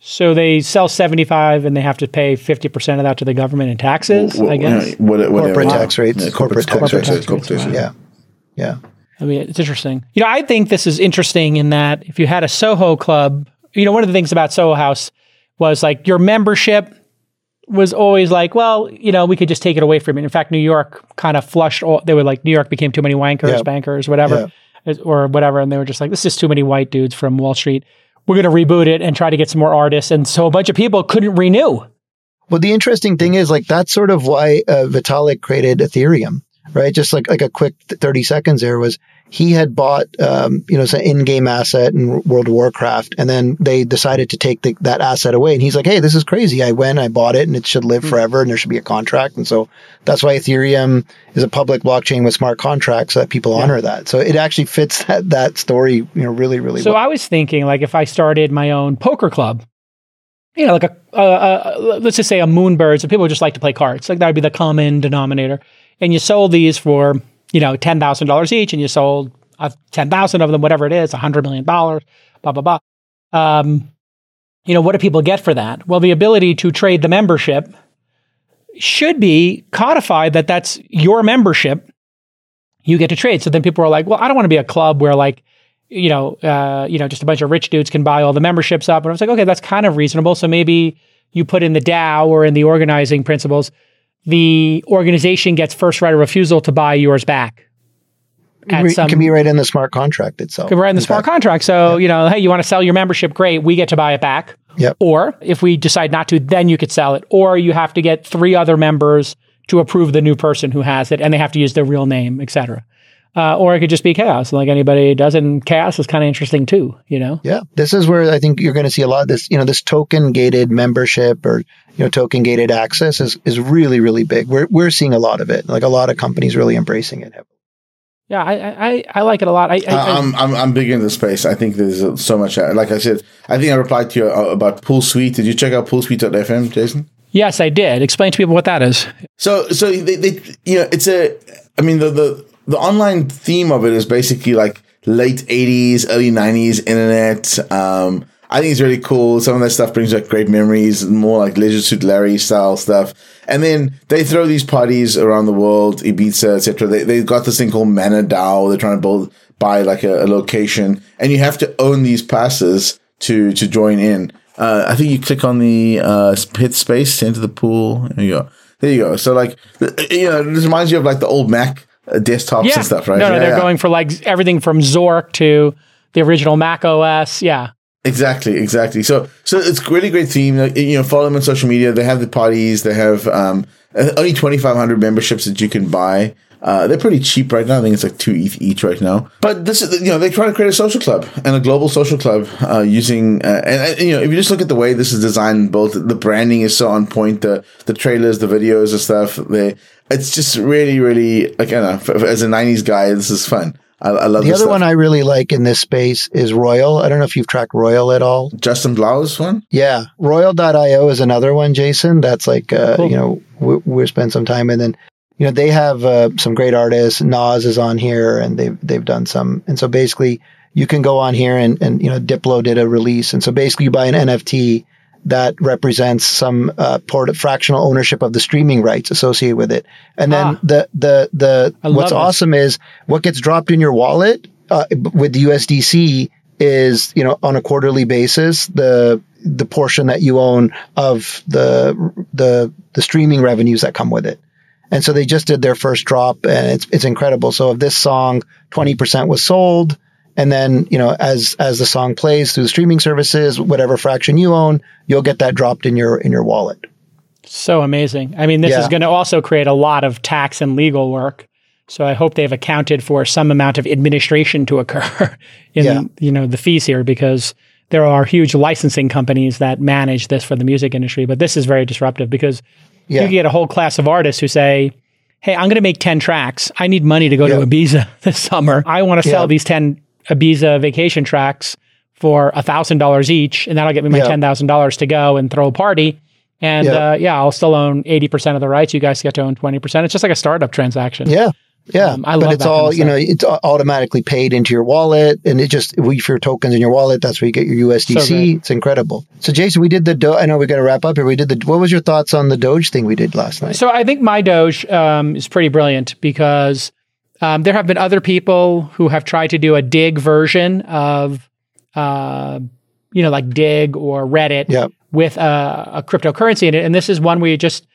So they sell seventy-five, and they have to pay fifty percent of that to the government in taxes. Well, well, I guess what, what, corporate, wow. tax rates, yeah, corporate, corporate tax, tax rates, corporate tax rates, wow. yeah, yeah. I mean, it's interesting. You know, I think this is interesting in that if you had a Soho club, you know, one of the things about Soho House was like your membership was always like, well, you know, we could just take it away from it. In fact, New York kind of flushed all, they were like, New York became too many wankers, yep. bankers, whatever, yep. or whatever. And they were just like, this is too many white dudes from Wall Street. We're going to reboot it and try to get some more artists. And so a bunch of people couldn't renew. Well, the interesting thing is like, that's sort of why uh, Vitalik created Ethereum, right? Just like, like a quick thirty seconds there was, he had bought, um, you know, it's an in-game asset in World of Warcraft, and then they decided to take the, that asset away. And he's like, hey, this is crazy. I went, I bought it, and it should live mm-hmm. forever, and there should be a contract. And so that's why Ethereum is a public blockchain with smart contracts so that people yeah. honor that. So it actually fits that, that story, you know, really, really so well. So I was thinking, like, if I started my own poker club, you know, like a, uh, uh, let's just say a Moonbird, so people would just like to play cards. Like, that would be the common denominator. And you sold these for, you know, ten thousand dollars each, and you sold uh, ten thousand of them, whatever it is, one hundred million dollars, blah, blah, blah. Um, you know, what do people get for that? Well, the ability to trade the membership should be codified that that's your membership you get to trade. So then people are like, well, I don't want to be a club where like, you know, uh, you know, just a bunch of rich dudes can buy all the memberships up. And I was like, okay, that's kind of reasonable. So maybe you put in the DAO or in the organizing principles, the organization gets first right of refusal to buy yours back. It some, can be right in the smart contract itself. Could be right in the in smart fact. contract. So, yeah. you know, hey, you want to sell your membership? Great. We get to buy it back. Yep. Or if we decide not to, then you could sell it. Or you have to get three other members to approve the new person who has it, and they have to use their real name, et cetera. Uh, or it could just be chaos. Like anybody does it, and chaos is kind of interesting too, you know? Yeah. This is where I think you're going to see a lot of this, you know, this token gated membership or, you know, token gated access is, is really, really big. We're, we're seeing a lot of it. Like a lot of companies really embracing it. Yeah, I, I I like it a lot. I, I, I, I'm I'm I'm big in the space. I think there's so much. Like I said, I think I replied to you about Pool Suite. Did you check out pool suite dot f m, Jason? Yes, I did. Explain to people what that is. So so they, they you know it's a I mean the, the the online theme of it is basically like late eighties, early nineties internet. Um, I think it's really cool. Some of that stuff brings like great memories, more like Leisure Suit Larry style stuff. And then they throw these parties around the world, Ibiza, et cetera. They they've got this thing called Mana DAO. They're trying to build buy like a, a location, and you have to own these passes to to join in. Uh, I think you click on the uh, hit space, enter the pool. There you go. There you go. So like, you know, this reminds you of like the old Mac desktops yeah. and stuff, right? No, no, yeah, they're yeah. going for like everything from Zork to the original Mac O S. Yeah. Exactly, exactly. So, so it's a really great theme. Like, you know, follow them on social media. They have the parties. They have um, only twenty-five hundred memberships that you can buy. Uh, they're pretty cheap right now. I think it's like two E T H each right now. But this is, you know, they try to create a social club and a global social club uh, using. Uh, and, and you know, if you just look at the way this is designed and built, the branding is so on point. The the trailers, the videos, and stuff. They, it's just really, really like I don't know. As a nineties guy, this is fun. I, I love the other stuff. One I really like in this space is Royal. I don't know if you've tracked Royal at all. Justin Blau's one? Yeah. Royal dot i o is another one, Jason. That's like, uh, cool. you know, we, we spend some time. And then, you know, they have uh, some great artists. Nas is on here and they've, they've done some. And so basically you can go on here and, and, you know, Diplo did a release. And so basically you buy an N F T that represents some uh, port of fractional ownership of the streaming rights associated with it. And then ah, the the the I what's awesome it. is what gets dropped in your wallet uh, with the U S D C is, you know, on a quarterly basis, the the portion that you own of the the the streaming revenues that come with it. And so they just did their first drop and it's it's incredible. So of this song, twenty percent was sold. And then, you know, as as the song plays through the streaming services, whatever fraction you own, you'll get that dropped in your in your wallet. So amazing. I mean, this yeah. is going to also create a lot of tax and legal work. So I hope they've accounted for some amount of administration to occur in, yeah. you know, the fees here, because there are huge licensing companies that manage this for the music industry. But this is very disruptive because yeah. you can get a whole class of artists who say, hey, I'm going to make ten tracks. I need money to go yeah. to Ibiza this summer. I want to yeah. sell these ten Ibiza vacation tracks for a thousand dollars each, and that'll get me my yeah. ten thousand dollars to go and throw a party. And yeah. Uh, yeah, I'll still own eighty percent of the rights. You guys get to own twenty percent. It's just like a startup transaction. Yeah, yeah. Um, I but love it's that all kind of you know. It's automatically paid into your wallet, and it just if your tokens in your wallet, that's where you get your U S D C. So it's incredible. So Jason, we did the. Do- I know we got to wrap up here. We did the. What was your thoughts on the Doge thing we did last night? So I think MyDoge um, is pretty brilliant because. Um, there have been other people who have tried to do a Dig version of, uh, you know, like Dig or Reddit yep. with a, a cryptocurrency in it. And this is one where you just,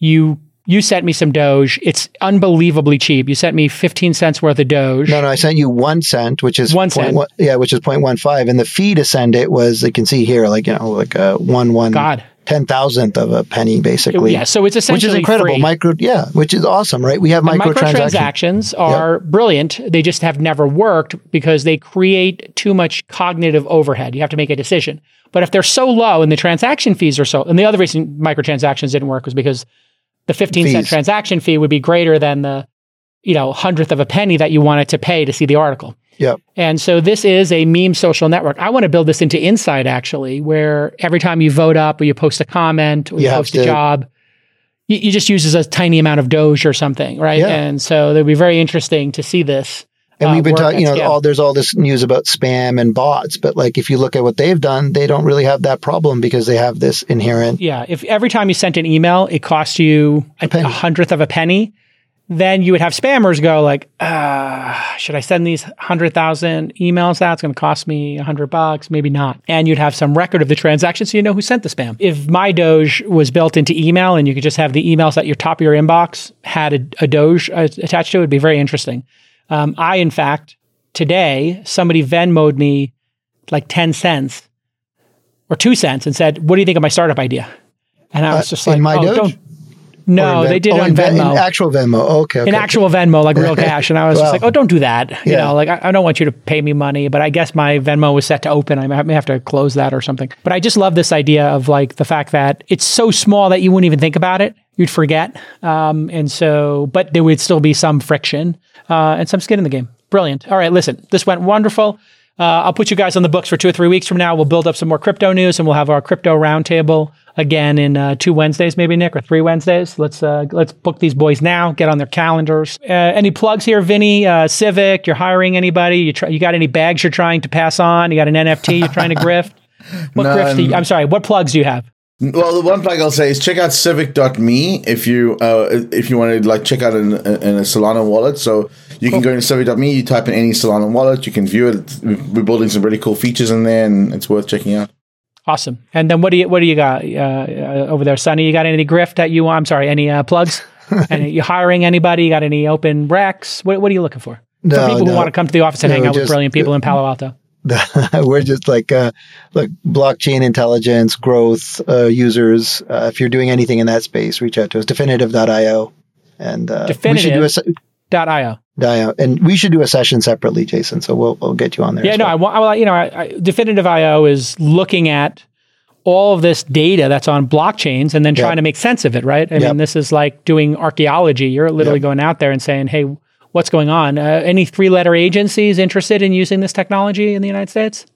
you you sent me some Doge. It's unbelievably cheap. You sent me fifteen cents worth of Doge. No, no, I sent you one cent, which is one cent. One, yeah, which is zero point one five. And the fee to send it was, you can see here, like, you know, like a one, one. God. Ten thousandth of a penny, basically. Yeah, so it's essentially which is incredible. Free. Micro, yeah, which is awesome, right? We have microtransactions. Microtransactions are yep. brilliant. They just have never worked because they create too much cognitive overhead. You have to make a decision. But if they're so low and the transaction fees are so, and the other reason microtransactions didn't work was because the fifteen fees. Cent transaction fee would be greater than the you know hundredth of a penny that you wanted to pay to see the article. Yep. And so this is a meme social network. I want to build this into Insight, actually, where every time you vote up or you post a comment or you, you post a job, you, you just use a tiny amount of Doge or something, right? Yeah. And so it'll be very interesting to see this. And uh, we've been talking, you know, all, there's all this news about spam and bots, but like if you look at what they've done, they don't really have that problem because they have this inherent. Yeah. If every time you sent an email, it cost you a, a hundredth of a penny. then you would have spammers go like, uh, should I send these one hundred thousand emails out? It's going to cost me a hundred bucks, maybe not. And you'd have some record of the transaction so you know who sent the spam. If MyDoge was built into email and you could just have the emails at your top of your inbox had a, a Doge attached to it, it'd be very interesting. Um, I, in fact, today, somebody Venmo'd me like ten cents or two cents and said, what do you think of my startup idea? And I was uh, just like, my oh, don't. No, Ven- they did oh, it on in Venmo. In actual Venmo. Oh, okay, okay. In actual Venmo, like real cash. And I was wow. just like, oh, don't do that. Yeah. You know, like, I, I don't want you to pay me money, but I guess my Venmo was set to open. I may have to close that or something. But I just love this idea of like the fact that it's so small that you wouldn't even think about it. You'd forget. Um, and so, but there would still be some friction uh, and some skin in the game. Brilliant. All right, listen, this went wonderful. Uh, I'll put you guys on the books for two or three weeks from now. We'll build up some more crypto news and we'll have our crypto roundtable again in uh, two Wednesdays, maybe, Nick, or three Wednesdays. Let's uh, let's book these boys now, get on their calendars. Uh, any plugs here, Vinny? Uh, Civic, you're hiring anybody? You try, you got any bags you're trying to pass on? You got an N F T you're trying to grift? What no, grifts do you, I'm sorry, what plugs do you have? Well, the one plug I'll say is check out civic dot me if you uh, if you want to like check out an, an, a Solana wallet. So you cool. can go to civic dot me, you type in any Solana wallet, you can view it. We're building some really cool features in there, and it's worth checking out. Awesome. And then what do you what do you got uh, over there, Sunny? You got any grift that you want? I'm sorry, any uh, plugs? And you hiring anybody? You got any open recs? What, what are you looking for? No, for people no. who want to come to the office and no, hang out just, with brilliant people uh, in Palo Alto. We're just like, uh, like blockchain intelligence, growth, uh, users. Uh, if you're doing anything in that space, reach out to us. Definitive dot io. And, uh, Definitive. Se- .io. .io. And we should do a session separately, Jason. So we'll, we'll get you on there. Yeah, no, well. I want, you know, I, I, Definitive dot io is looking at all of this data that's on blockchains and then yep. trying to make sense of it, right? I yep. mean, this is like doing archaeology. You're literally yep. going out there and saying, hey, what's going on? Uh, any three-letter agencies interested in using this technology in the United States?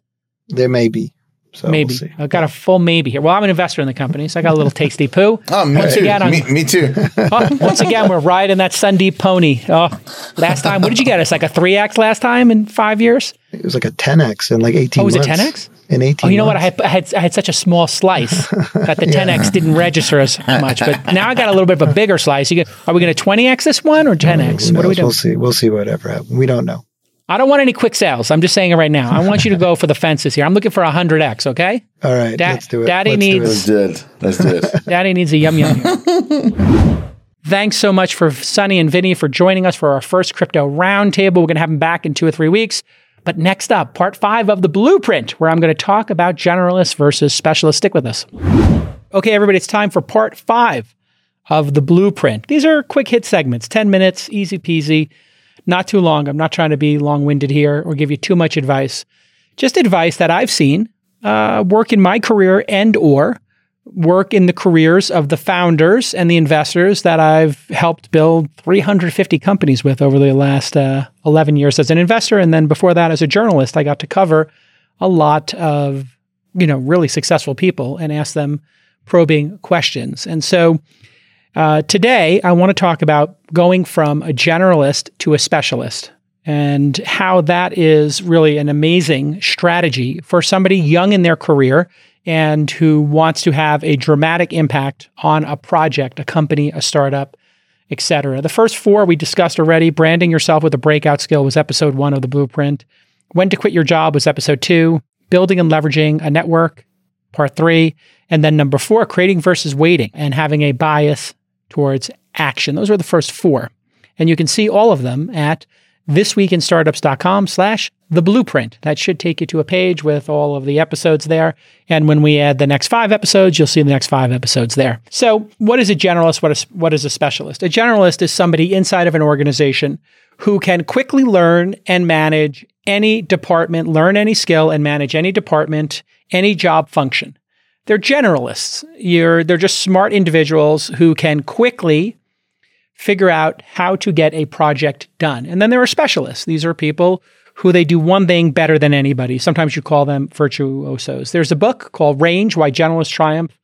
There may be. So maybe. We'll see. I've got yeah. a full maybe here. Well, I'm an investor in the company, so I got a little tasty poo. Oh, me once too. Again, me, me too. Oh, once again, we're riding that Sundeep pony. Oh, last time, what did you get us? Like a three X last time in five years? It was like a ten X in like eighteen months. Oh, was months. It ten X? In eighteen oh, you know months. What? I had, I had I had such a small slice that the ten X yeah. didn't register as much. But now I got a little bit of a bigger slice. You get, are we going to twenty X this one or ten X? No, what do we do? We'll see. We'll see whatever happens. We don't know. I don't want any quick sales. I'm just saying it right now. I want you to go for the fences here. I'm looking for a one hundred X, okay? All right, da- let's do it. Daddy let's needs... Do it. Let's do it. Let's do it. Daddy needs a yum yum here. Thanks so much for Sunny and Vinny for joining us for our first crypto roundtable. We're going to have them back in two or three weeks. But next up, part five of The Blueprint, where I'm going to talk about generalists versus specialists. Stick with us. Okay, everybody, it's time for part five of The Blueprint. These are quick hit segments, ten minutes, easy peasy. Not too long. I'm not trying to be long-winded here or give you too much advice. Just advice that I've seen uh, work in my career and or work in the careers of the founders and the investors that I've helped build three hundred fifty companies with over the last uh, eleven years as an investor. And then before that, as a journalist, I got to cover a lot of, you know, really successful people and ask them probing questions. And so Uh, today, I want to talk about going from a generalist to a specialist and how that is really an amazing strategy for somebody young in their career and who wants to have a dramatic impact on a project, a company, a startup, et cetera. The first four we discussed already. Branding yourself with a breakout skill was episode one of The Blueprint. When to quit your job was episode two. Building and leveraging a network, part three. And then number four, creating versus waiting and having a bias towards action. Those were the first four. And you can see all of them at thisweekinstartups.com slash the blueprint. That should take you to a page with all of the episodes there. And when we add the next five episodes, you'll see the next five episodes there. So what is a generalist? What is, what is a specialist? A generalist is somebody inside of an organization who can quickly learn and manage any department, learn any skill and manage any department, any job function. They're generalists. You're, they're just smart individuals who can quickly figure out how to get a project done. And then there are specialists. These are people who they do one thing better than anybody. Sometimes you call them virtuosos. There's a book called Range, Why Generalists Triumph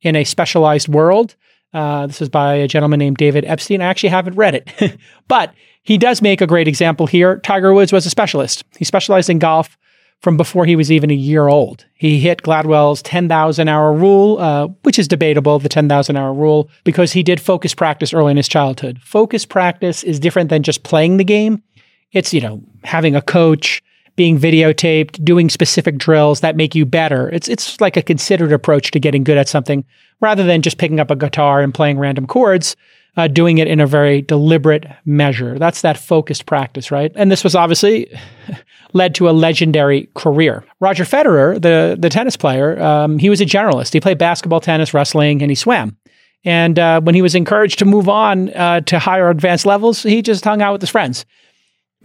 in a Specialized World. Uh, this is by a gentleman named David Epstein. I actually haven't read it, but he does make a great example here. Tiger Woods was a specialist. He specialized in golf from before he was even a year old. He hit Gladwell's ten thousand hour rule, uh, which is debatable, the ten thousand hour rule, because he did focus practice early in his childhood. Focus practice is different than just playing the game. It's, you know, having a coach, being videotaped, doing specific drills that make you better. It's it's like a considered approach to getting good at something, rather than just picking up a guitar and playing random chords, uh, doing it in a very deliberate measure. That's that focused practice, right? And this was obviously led to a legendary career. Roger Federer, the, the tennis player, um, he was a generalist. He played basketball, tennis, wrestling, and he swam. And uh, when he was encouraged to move on uh, to higher advanced levels, he just hung out with his friends.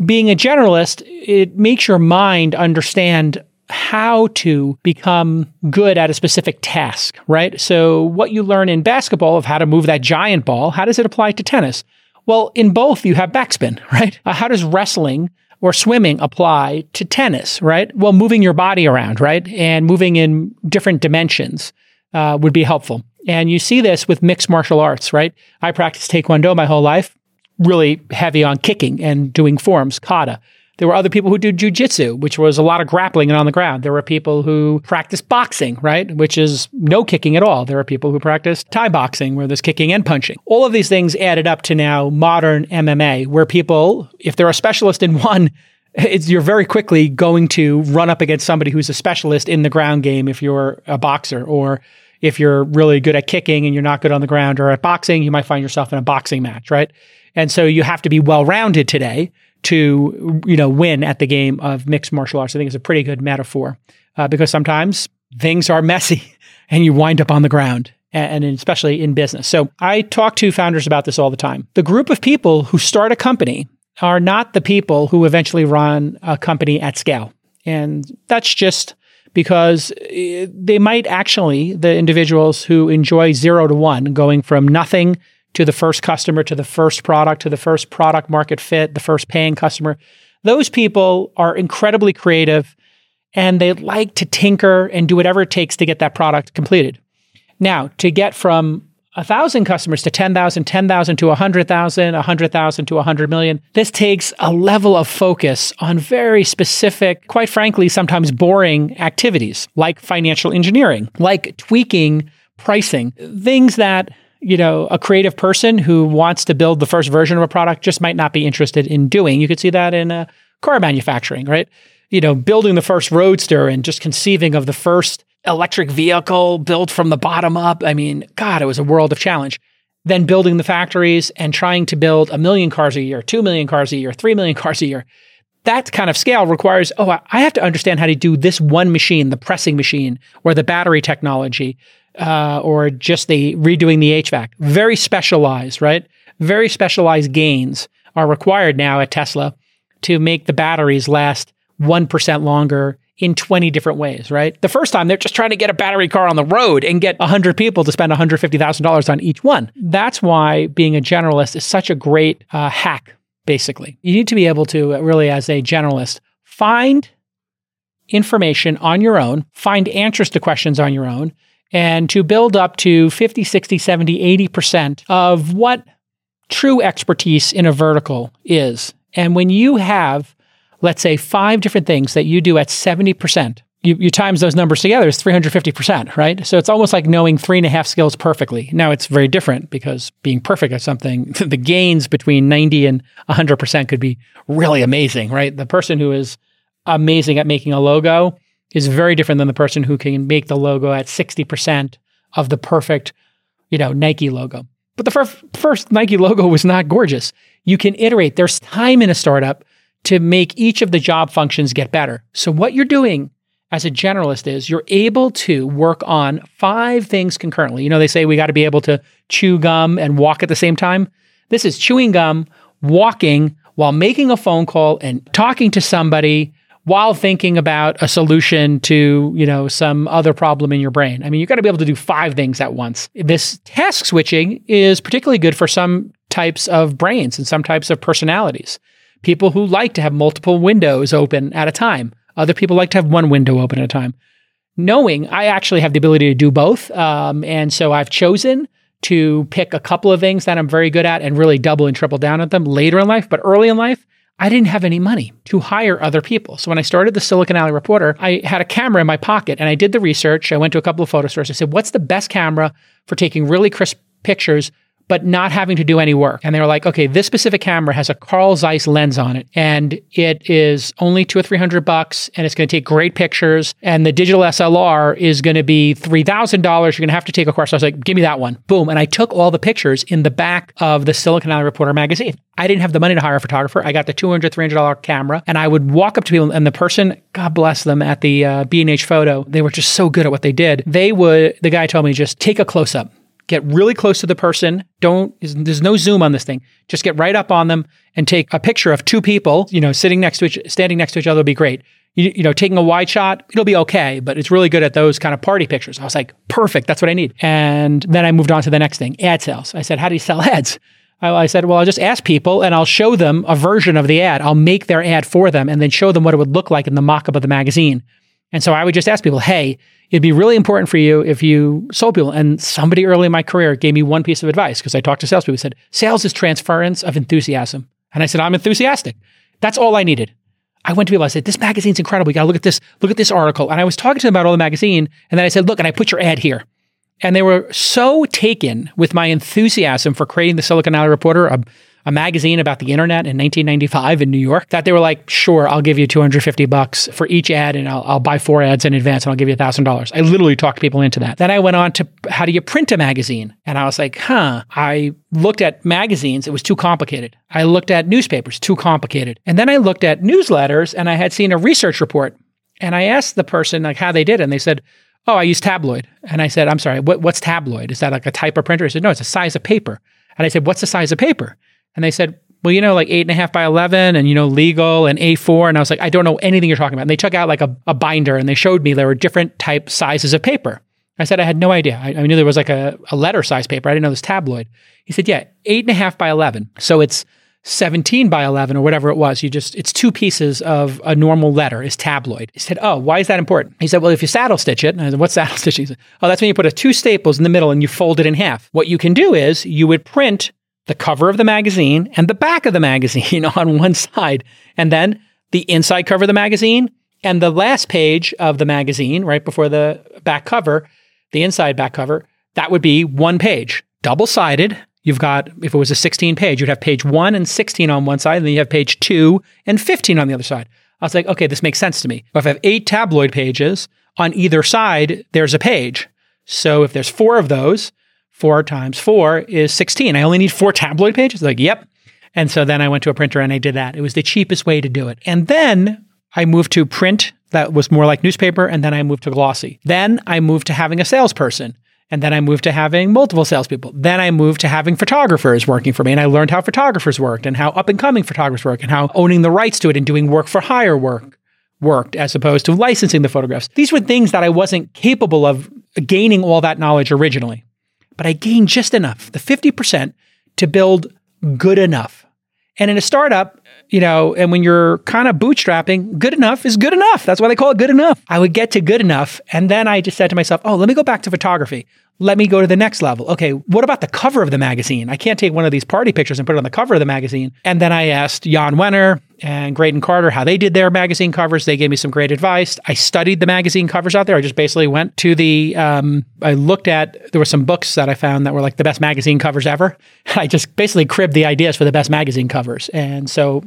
Being a generalist, it makes your mind understand how to become good at a specific task, right? So what you learn in basketball of how to move that giant ball, how does it apply to tennis? Well, in both, you have backspin, right? Uh, how does wrestling or swimming apply to tennis, right? Well, moving your body around, right? And moving in different dimensions uh, would be helpful. And you see this with mixed martial arts, right? I practiced Taekwondo my whole life. Really heavy on kicking and doing forms, kata. There were other people who do jujitsu, which was a lot of grappling and on the ground. There were people who practice boxing, right? Which is no kicking at all. There are people who practice Thai boxing where there's kicking and punching. All of these things added up to now modern M M A, where people, if they're a specialist in one, it's, you're very quickly going to run up against somebody who's a specialist in the ground game if you're a boxer, or if you're really good at kicking and you're not good on the ground or at boxing, you might find yourself in a boxing match, right? And so you have to be well-rounded today to, you know, win at the game of mixed martial arts. I think it's a pretty good metaphor uh, because sometimes things are messy and you wind up on the ground, and especially in business. So I talk to founders about this all the time. The group of people who start a company are not the people who eventually run a company at scale. And that's just because they might actually, the individuals who enjoy zero to one, going from nothing to the first customer, to the first product, to the first product market fit, the first paying customer. Those people are incredibly creative and they like to tinker and do whatever it takes to get that product completed. Now, to get from one thousand customers to ten thousand, ten thousand to one hundred thousand, one hundred thousand to one hundred million, this takes a level of focus on very specific, quite frankly, sometimes boring activities like financial engineering, like tweaking pricing, things that, you know, a creative person who wants to build the first version of a product just might not be interested in doing. You could see that in uh, car manufacturing, right? You know, building the first Roadster and just conceiving of the first electric vehicle built from the bottom up. I mean, God, it was a world of challenge. Then building the factories and trying to build a million cars a year, two million cars a year, three million cars a year. That kind of scale requires, oh, I have to understand how to do this one machine, the pressing machine or the battery technology, Uh, or just the redoing the H V A C. Very specialized, right? Very specialized gains are required now at Tesla to make the batteries last one percent longer in twenty different ways, right? The first time, they're just trying to get a battery car on the road and get one hundred people to spend one hundred fifty thousand dollars on each one. That's why being a generalist is such a great uh, hack, basically. You need to be able to really, as a generalist, find information on your own, find answers to questions on your own, and to build up to fifty, sixty, seventy, eighty percent of what true expertise in a vertical is. And when you have, let's say, five different things that you do at seventy percent, you, you times those numbers together, it's three hundred fifty percent, right? So it's almost like knowing three and a half skills perfectly. Now, it's very different because being perfect at something, the gains between ninety and one hundred percent could be really amazing, right? The person who is amazing at making a logo is very different than the person who can make the logo at sixty percent of the perfect, you know, Nike logo. But the first, first Nike logo was not gorgeous. You can iterate. There's time in a startup to make each of the job functions get better. So what you're doing as a generalist is you're able to work on five things concurrently. You know, they say we got to be able to chew gum and walk at the same time. This is chewing gum, walking while making a phone call and talking to somebody while thinking about a solution to, you know, some other problem in your brain. I mean, you've got to be able to do five things at once. This task switching is particularly good for some types of brains and some types of personalities. People who like to have multiple windows open at a time. Other people like to have one window open at a time. Knowing I actually have the ability to do both, um, and so I've chosen to pick a couple of things that I'm very good at and really double and triple down at them later in life, but early in life, I didn't have any money to hire other people. So when I started the Silicon Alley Reporter, I had a camera in my pocket and I did the research. I went to a couple of photo stores. I said, what's the best camera for taking really crisp pictures, but not having to do any work? And they were like, okay, this specific camera has a Carl Zeiss lens on it, and it is only two or three hundred bucks, and it's going to take great pictures. And the digital S L R is going to be three thousand dollars. You're going to have to take a course. I was like, give me that one. Boom. And I took all the pictures in the back of the Silicon Alley Reporter magazine. I didn't have the money to hire a photographer. I got the two hundred dollars, three hundred dollars camera, and I would walk up to people, and the person, God bless them, at the uh, B and H Photo, they were just so good at what they did. They would, the guy told me, just take a close-up. Get really close to the person. Don't, there's no zoom on this thing. Just get right up on them and take a picture of two people, you know, sitting next to each, standing next to each other will be great. You, you know, taking a wide shot, it'll be okay, but it's really good at those kind of party pictures. I was like, perfect, that's what I need. And then I moved on to the next thing, ad sales. I said, how do you sell ads? I, I said, well, I'll just ask people and I'll show them a version of the ad. I'll make their ad for them and then show them what it would look like in the mock-up of the magazine. And so I would just ask people, hey, it'd be really important for you if you sold people. And somebody early in my career gave me one piece of advice because I talked to salespeople. He said, sales is transference of enthusiasm. And I said, I'm enthusiastic. That's all I needed. I went to people, I said, this magazine's incredible. You got to look at this, look at this article. And I was talking to them about all the magazine. And then I said, look, and I put your ad here. And they were so taken with my enthusiasm for creating the Silicon Alley Reporter, a, a magazine about the internet in nineteen ninety-five in New York, that they were like, sure, I'll give you two hundred fifty bucks for each ad and I'll, I'll buy four ads in advance and I'll give you one thousand dollars. I literally talked people into that. Then I went on to, how do you print a magazine? And I was like, huh. I looked at magazines, it was too complicated. I looked at newspapers, too complicated. And then I looked at newsletters and I had seen a research report. And I asked the person like how they did it, and they said, oh, I use tabloid. And I said, I'm sorry, what, what's tabloid? Is that like a type of printer? He said, no, it's a size of paper. And I said, what's the size of paper? And they said, well, you know, like eight and a half by eleven and, you know, legal and A four. And I was like, I don't know anything you're talking about. And they took out like a, a binder and they showed me there were different type sizes of paper. I said, I had no idea. I, I knew there was like a, a letter size paper. I didn't know this tabloid. He said, yeah, eight and a half by eleven. So it's seventeen by eleven or whatever it was. You just, it's two pieces of a normal letter is tabloid. He said, oh, why is that important? He said, well, if you saddle stitch it, and I said, what's saddle stitching? He said, oh, that's when you put a two staples in the middle and you fold it in half. What you can do is you would print the cover of the magazine and the back of the magazine on one side, and then the inside cover of the magazine and the last page of the magazine right before the back cover, the inside back cover, that would be one page, double-sided. You've got, if it was a sixteen page, you'd have page one and sixteen on one side, and then you have page two and fifteen on the other side. I was like, okay, this makes sense to me. If I have eight tabloid pages on either side, there's a page. So if there's four of those, four times four is sixteen. I only need four tabloid pages. Like, yep. And so then I went to a printer and I did that. It was the cheapest way to do it. And then I moved to print that was more like newspaper. And then I moved to glossy. Then I moved to having a salesperson. And then I moved to having multiple salespeople. Then I moved to having photographers working for me. And I learned how photographers worked and how up-and-coming photographers work and how owning the rights to it and doing work for hire work worked as opposed to licensing the photographs. These were things that I wasn't capable of gaining all that knowledge originally. But I gained just enough, the fifty percent, to build good enough. And in a startup, you know, and when you're kind of bootstrapping, good enough is good enough. That's why they call it good enough. I would get to good enough. And then I just said to myself, oh, let me go back to photography. Let me go to the next level. Okay, what about the cover of the magazine? I can't take one of these party pictures and put it on the cover of the magazine. And then I asked Jan Wenner and Graydon Carter how they did their magazine covers. They gave me some great advice. I studied the magazine covers out there. I just basically went to the, um, I looked at, there were some books that I found that were like the best magazine covers ever. I just basically cribbed the ideas for the best magazine covers. And so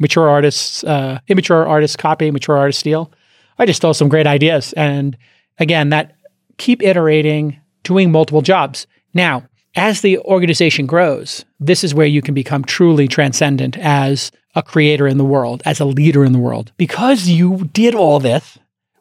mature artists, uh, immature artists copy, mature artists steal. I just stole some great ideas. And again, that keep iterating, doing multiple jobs. Now, as the organization grows, this is where you can become truly transcendent as a creator in the world, as a leader in the world. Because you did all this,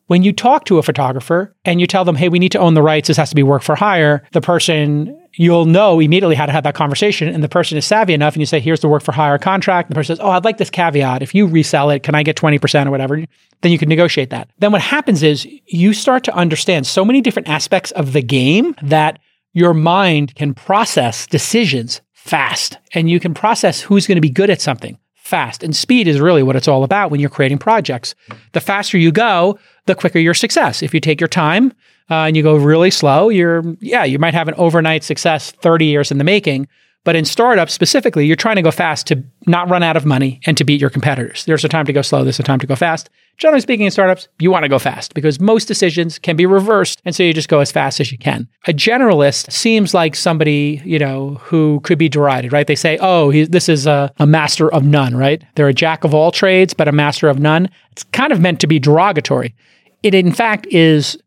when you talk to a photographer and you tell them, hey, we need to own the rights, this has to be work for hire, the person, you'll know immediately how to have that conversation, and the person is savvy enough, and you say, here's the work for hire contract. The person says, oh, I'd like this caveat. If you resell it, can I get twenty percent or whatever? Then you can negotiate that. Then what happens is you start to understand so many different aspects of the game that your mind can process decisions fast, and you can process who's going to be good at something fast. And speed is really what it's all about when you're creating projects. The faster you go, the quicker your success. If you take your time, Uh, and you go really slow, you're, yeah, you might have an overnight success thirty years in the making, But in startups specifically, you're trying to go fast to not run out of money and to beat your competitors. There's a time to go slow, there's a time to go fast. Generally speaking, in startups, you want to go fast because most decisions can be reversed. And so you just go as fast as you can. A generalist seems like somebody, you know, who could be derided, right? They say, oh, he, this is a, a master of none, right? They're a jack of all trades, but a master of none. It's kind of meant to be derogatory. It, in fact, is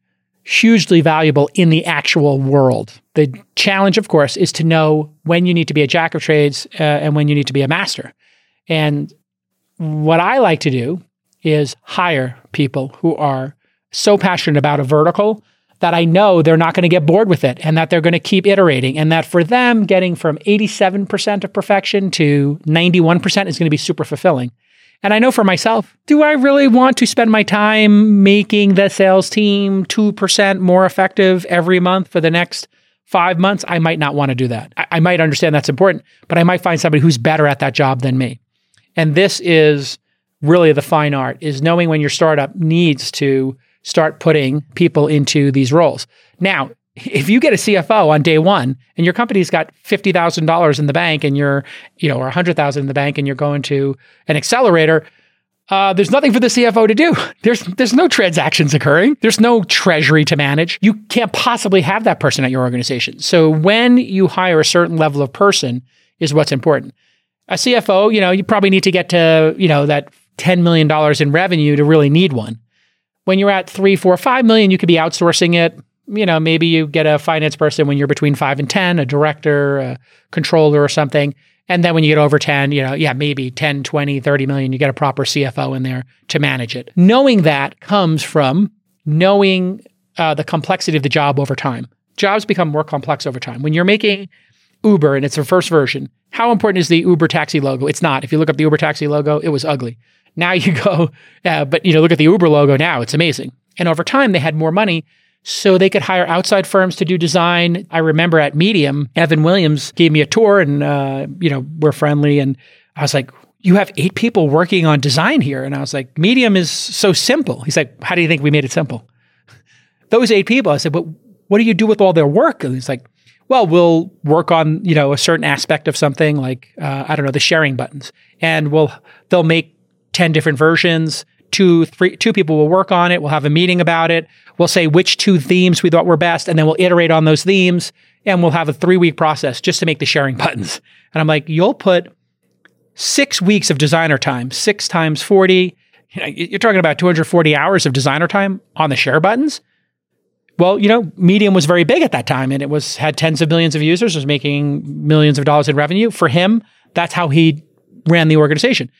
hugely valuable in the actual world. The challenge, of course, is to know when you need to be a jack of trades uh, and when you need to be a master. And what I like to do is hire people who are so passionate about a vertical that I know they're not going to get bored with it and that they're going to keep iterating and that for them getting from eighty-seven percent of perfection to ninety-one percent is going to be super fulfilling. And I know for myself, do I really want to spend my time making the sales team two percent more effective every month for the next five months? I might not want to do that. I, I might understand that's important, but I might find somebody who's better at that job than me. And this is really the fine art, is knowing when your startup needs to start putting people into these roles. Now, if you get a C F O on day one and your company's got fifty thousand dollars in the bank and you're, you know, or one hundred thousand dollars in the bank and you're going to an accelerator, uh, there's nothing for the C F O to do. There's there's no transactions occurring. There's no treasury to manage. You can't possibly have that person at your organization. So when you hire a certain level of person is what's important. A C F O, you know, you probably need to get to, you know, that ten million dollars in revenue to really need one. When you're at three, four, five million, you could be outsourcing it. You know, maybe you get a finance person when you're between five and ten, a director, a controller or something. And then when you get over ten, you know, yeah, maybe ten, twenty, thirty million, you get a proper C F O in there to manage it. Knowing that comes from knowing uh, the complexity of the job over time. Jobs become more complex over time. When you're making Uber and it's the first version, how important is the Uber taxi logo? It's not. If you look up the Uber taxi logo, it was ugly. Now you go, uh, but you know, look at the Uber logo now, it's amazing. And over time they had more money, so they could hire outside firms to do design. I remember at Medium, Evan Williams gave me a tour and, uh, you know, we're friendly. And I was like, you have eight people working on design here. And I was like, Medium is so simple. He's like, how do you think we made it simple? Those eight people, I said, but what do you do with all their work? And he's like, well, we'll work on, you know, a certain aspect of something like, uh, I don't know, the sharing buttons. And we'll they'll make ten different versions. Two, three, two people will work on it. We'll have a meeting about it. We'll say which two themes we thought were best, and then we'll iterate on those themes, and we'll have a three-week process just to make the sharing buttons. And I'm like, you'll put six weeks of designer time, six times forty. You know, you're talking about two hundred forty hours of designer time on the share buttons. Well, you know, Medium was very big at that time, and it was had tens of millions of users, was making millions of dollars in revenue. For him, that's how he ran the organization.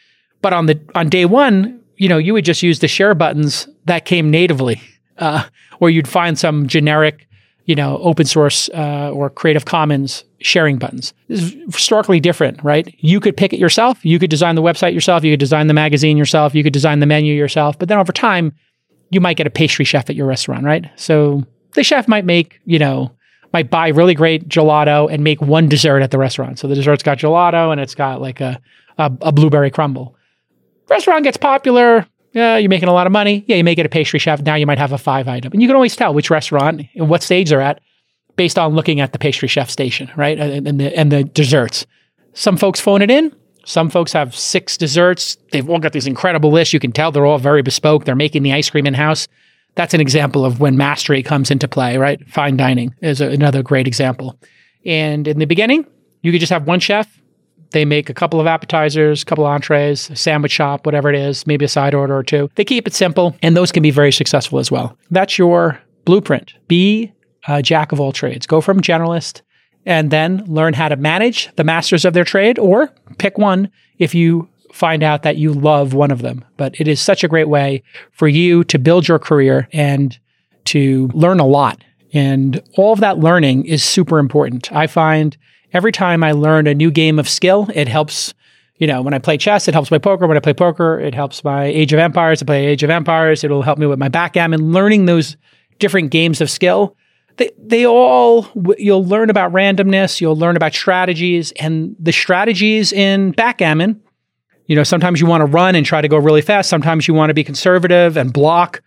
But on the on day one, you know, you would just use the share buttons that came natively, uh, or you'd find some generic, you know, open source uh, or Creative Commons sharing buttons. This is starkly different, right? You could pick it yourself. You could design the website yourself. You could design the magazine yourself. You could design the menu yourself. But then over time, you might get a pastry chef at your restaurant, right? So the chef might make, you know, might buy really great gelato and make one dessert at the restaurant. So the dessert's got gelato and it's got like a a, a blueberry crumble. Restaurant gets popular, yeah, you're making a lot of money. Yeah, you may get a pastry chef. Now you might have a five item. And you can always tell which restaurant and what stage they're at based on looking at the pastry chef station, right? And, and, the, and the desserts. Some folks phone it in. Some folks have six desserts. They've all got these incredible lists. You can tell they're all very bespoke. They're making the ice cream in-house. That's an example of when mastery comes into play, right? Fine dining is a, another great example. And in the beginning, you could just have one chef. They make a couple of appetizers, a couple of entrees, a sandwich shop, whatever it is, maybe a side order or two. They keep it simple, and those can be very successful as well. That's your blueprint. Be a jack of all trades. Go from generalist and then learn how to manage the masters of their trade, or pick one if you find out that you love one of them. But it is such a great way for you to build your career and to learn a lot. And all of that learning is super important. I find every time I learn a new game of skill, it helps, you know, when I play chess, it helps my poker. When I play poker, it helps my Age of Empires. I play Age of Empires. It'll help me with my backgammon. Learning those different games of skill, they, they all, you'll learn about randomness. You'll learn about strategies. And the strategies in backgammon, you know, sometimes you want to run and try to go really fast. Sometimes you want to be conservative and block.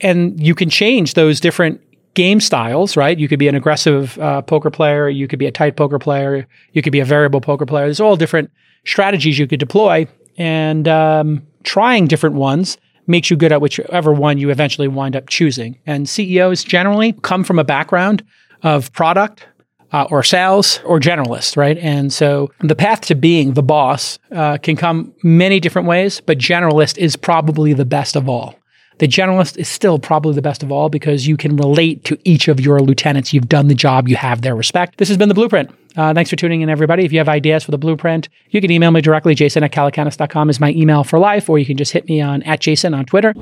And you can change those different game styles, right? You could be an aggressive uh, poker player. You could be a tight poker player. You could be a variable poker player. There's all different strategies you could deploy, and um, trying different ones makes you good at whichever one you eventually wind up choosing. And C E Os generally come from a background of product uh, or sales or generalist, right? And so the path to being the boss uh, can come many different ways, but generalist is probably the best of all. The generalist is still probably the best of all because you can relate to each of your lieutenants. You've done the job. You have their respect. This has been The Blueprint. Uh, thanks for tuning in, everybody. If you have ideas for The Blueprint, you can email me directly. Jason at calacanis dot com is my email for life, or you can just hit me on at Jason on Twitter.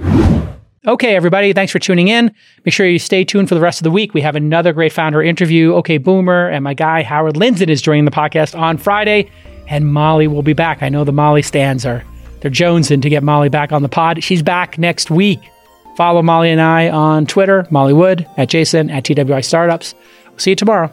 Okay, everybody, thanks for tuning in. Make sure you stay tuned for the rest of the week. We have another great founder interview. Okay, Boomer and my guy, Howard Lindzen, is joining the podcast on Friday, and Molly will be back. I know the Molly stands are They're jonesing to get Molly back on the pod. She's back next week. Follow Molly and I on Twitter, Molly Wood, at Jason, at T W I Startups. We'll see you tomorrow.